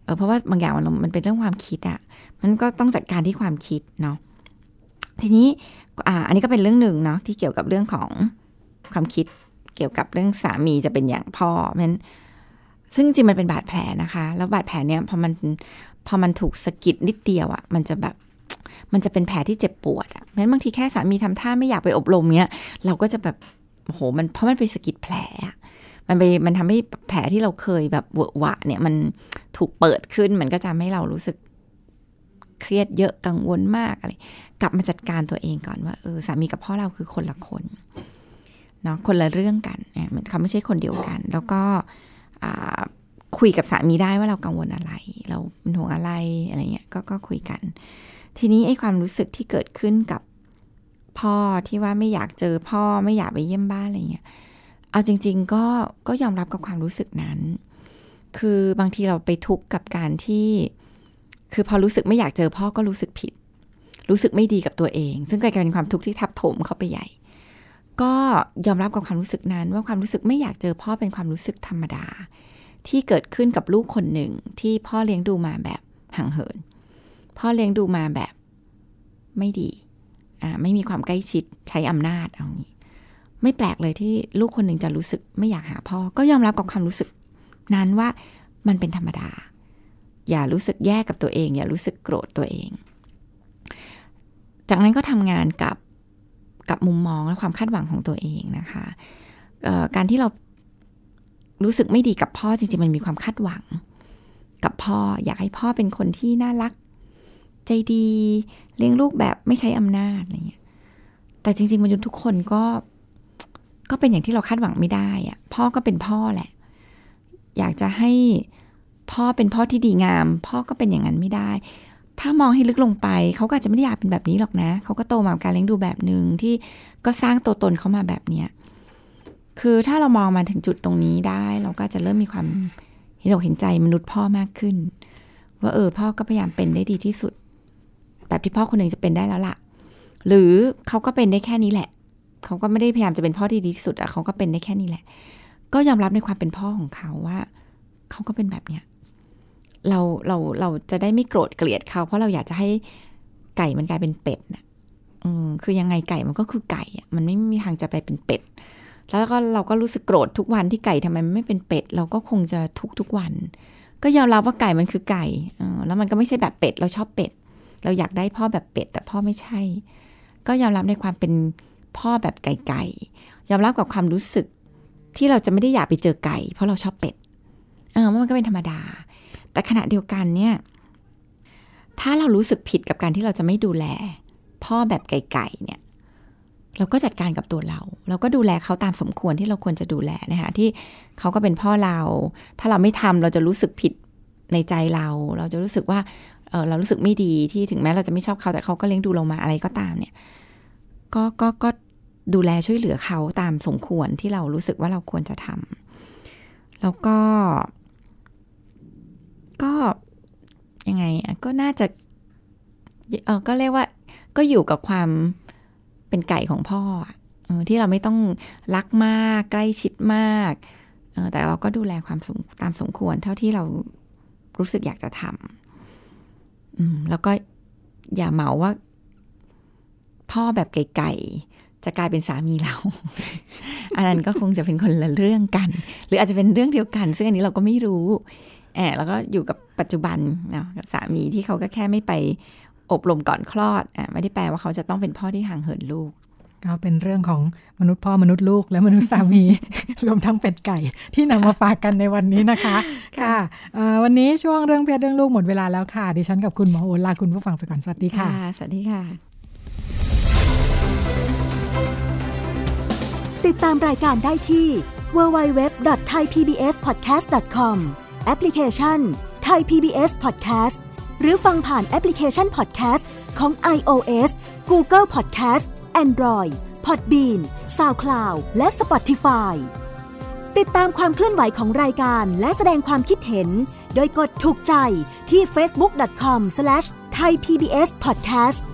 เออเพราะว่าบางอย่างมันมันเป็นเรื่องความคิดอะมันก็ต้องจัดการที่ความคิดเนาะทีนี้อ่าอันนี้ก็เป็นเรื่องหนึ่งเนาะที่เกี่ยวกับเรื่องของความคิดเกี่ยวกับเรื่องสามีจะเป็นอย่างพ่อมันซึ่งจริงมันเป็นบาดแผลนะคะแล้วบาดแผลเนี้ยพอมันพอมันถูกสะกิดนิดเดียวอะมันจะแบบมันจะเป็นแผลที่เจ็บปวดอะเพราะฉะนั้นบางทีแค่สามีทำท่าไม่อยากไปอบรมเนี้ยเราก็จะแบบโอ้โหมันเพราะมันไปสะกิดแผลมันไปมันทำให้แผลที่เราเคยแบบเวอะหวะเนี่ยมันถูกเปิดขึ้นมันก็จะให้เรารู้สึกเครียดเยอะกังวลมากอะไรกลับมาจัดการตัวเองก่อนว่าเออสามีกับพ่อเราคือคนละคนเนาะคนละเรื่องกันเนี่ยเขาไม่ใช่คนเดียวกันแล้วก็คุยกับสามีได้ว่าเรากังวลอะไรเราเป็นห่วงอะไรอะไรเงี้ยก็ก็คุยกันทีนี้ไอ้ความรู้สึกที่เกิดขึ้นกับพ่อที่ว่าไม่อยากเจอพ่อไม่อยากไปเยี่ยมบ้านอะไรเงี้ยเอาจริงๆก็ก็ยอมรับกับความรู้สึกนั้นคือบางทีเราไปทุกข์กับการที่คือพอรู้สึกไม่อยากเจอพ่อก็รู้สึกผิดรู้สึกไม่ดีกับตัวเองซึ่งกลายเป็นความทุกข์ที่ทับถมเข้าไปใหญ่ก็ยอมรับกับความรู้สึกนั้นว่าความรู้สึกไม่อยากเจอพ่อเป็นความรู้สึกธรรมดาที่เกิดขึ้นกับลูกคนหนึ่งที่พ่อเลี้ยงดูมาแบบห่างเหินพ่อเลี้ยงดูมาแบบไม่ดีอ่าไม่มีความใกล้ชิดใช้อำนาจเอางี้ไม่แปลกเลยที่ลูกคนหนึ่งจะรู้สึกไม่อยากหาพ่อก็ยอมรับกับความรู้สึกนั้นว่ามันเป็นธรรมดาอย่ารู้สึกแย่กับตัวเองอย่ารู้สึกโกรธตัวเองจากนั้นก็ทำงานกับกับมุมมองและความคาดหวังของตัวเองนะคะการที่เรารู้สึกไม่ดีกับพ่อจริงๆมันมีความคาดหวังกับพ่ออยากให้พ่อเป็นคนที่น่ารักใจดีเลี้ยงลูกแบบไม่ใช้อำนาจอะไรเงี้ยแต่จริงๆมนุษย์ทุกคนก็ก็เป็นอย่างที่เราคาดหวังไม่ได้อะพ่อก็เป็นพ่อแหละอยากจะให้พ่อเป็นพ่อที่ดีงามพ่อก็เป็นอย่างนั้นไม่ได้ถ้ามองให้ลึกลงไปเขาก็อาจจะไม่ได้อยากเป็นแบบนี้หรอกนะเขาก็โตมากับการเลี้ยงดูแบบนึงที่ก็สร้างตัวตนเขามาแบบเนี้ยคือถ้าเรามองมาถึงจุดตรงนี้ได้เราก็จะเริ่มมีความเห็นอกเห็นใจมนุษย์พ่อมากขึ้นว่าเออพ่อก็พยายามเป็นได้ดีที่สุดแบบที่พ่อคนหนึ่งจะเป็นได้แล้วล่ะหรือเขาก็เป็นได้แค่นี้แหละเขาก็ไม่ได้พยายามจะเป็นพ่อที่ดีที่สุดอะเขาก็เป็นได้แค่นี้แหละก็ยอมรับในความเป็นพ่อของเขาว่าเขาก็เป็นแบบเนี้ยเราเราเราจะได้ไม่โกรธเกลียดเขาเพราะเราอยากจะให้ไก่มันกลายเป็นเป็ดนะอืมคือยังไงไก่มันก็คือไก่มันไม่มีทางจะไปเป็นเป็ดแล้วก็เราก็รู้สึกโกรธทุกวันที่ไก่ทำไมมันไม่เป็นเป็ดเราก็คงจะทุกทุกวันก็ยอมรับว่าไก่มันคือไก่เออแล้วมันก็ไม่ใช่แบบเป็ดเราชอบเป็ดเราอยากได้พ่อแบบเป็ดแต่พ่อไม่ใช่ก็ยอมรับในความเป็นพ่อแบบไก่ๆยอมรับกับความรู้สึกที่เราจะไม่ได้อยากไปเจอไก่เพราะเราชอบเป็ดเออมันก็เป็นธรรมดาแต่ขณะเดียวกันเนี่ยถ้าเรารู้สึกผิดกับการที่เราจะไม่ดูแลพ่อแบบไก่ๆเนี่ยเราก็จัดการกับตัวเราเราก็ดูแลเขาตามสมควรที่เราควรจะดูแลนะคะที่เขาก็เป็นพ่อเราถ้าเราไม่ทำเราจะรู้สึกผิดในใจเราเราจะรู้สึกว่าเออเรารู้สึกไม่ดีที่ถึงแม้เราจะไม่ชอบเขาแต่เขาก็เลี้ยงดูเรามาอะไรก็ตามเนี่ยก็ก็ก็ดูแลช่วยเหลือเขาตามสมควรที่เรารู้สึกว่าเราควรจะทำแล้วก็ก็ยังไงอ่ะก็น่าจะเออก็เรียกว่าก็อยู่กับความเป็นไก่ของพ่อเออที่เราไม่ต้องรักมากใกล้ชิดมากเออแต่เราก็ดูแลความสมตามสมควรเท่าที่เรารู้สึกอยากจะทำอืมแล้วก็อย่าเหมาว่าพ่อแบบไก่ๆจะกลายเป็นสามีเรา อันนั้นก็คงจะเป็นคนละเรื่องกันหรืออาจจะเป็นเรื่องเดียวกันซึ่งอันนี้เราก็ไม่รู้แอบแล้วก็อยู่กับปัจจุบันเนาะกับสามีที่เขาก็แค่ไม่ไปอบรมก่อนคลอดอ่ะไม่ได้แปลว่าเขาจะต้องเป็นพ่อที่ห่างเหินลูกก็เป็นเรื่องของมนุษย์พ่อมนุษย์ลูกและมนุษย์สามี รวมทั้งเป็ดไก่ที่นำมาฝากกันในวันนี้นะคะ ค่ะวันนี้ช่วงเรื่องเพศเรื่องลูกหมดเวลาแล้วค่ะดิฉันกับคุณหมอโอลาคุณผู้ฟังไปก่อนสวัสดีค่ะสวัสดีค่ะติดตามรายการได้ที่ ดับเบิลยู ดับเบิลยู ดับเบิลยู ดอท ไทย พี บี เอส พอดแคสต์ ดอท คอมแอปพลิเคชัน Thai พี บี เอส Podcast หรือฟังผ่านแอปพลิเคชัน Podcast ของ iOS, Google Podcast, Android, Podbean, SoundCloud และ Spotify ติดตามความเคลื่อนไหวของรายการและแสดงความคิดเห็นโดยกดถูกใจที่ เฟซบุ๊ก ดอท คอม สแลช ไทย พี บี เอส พอดแคสต์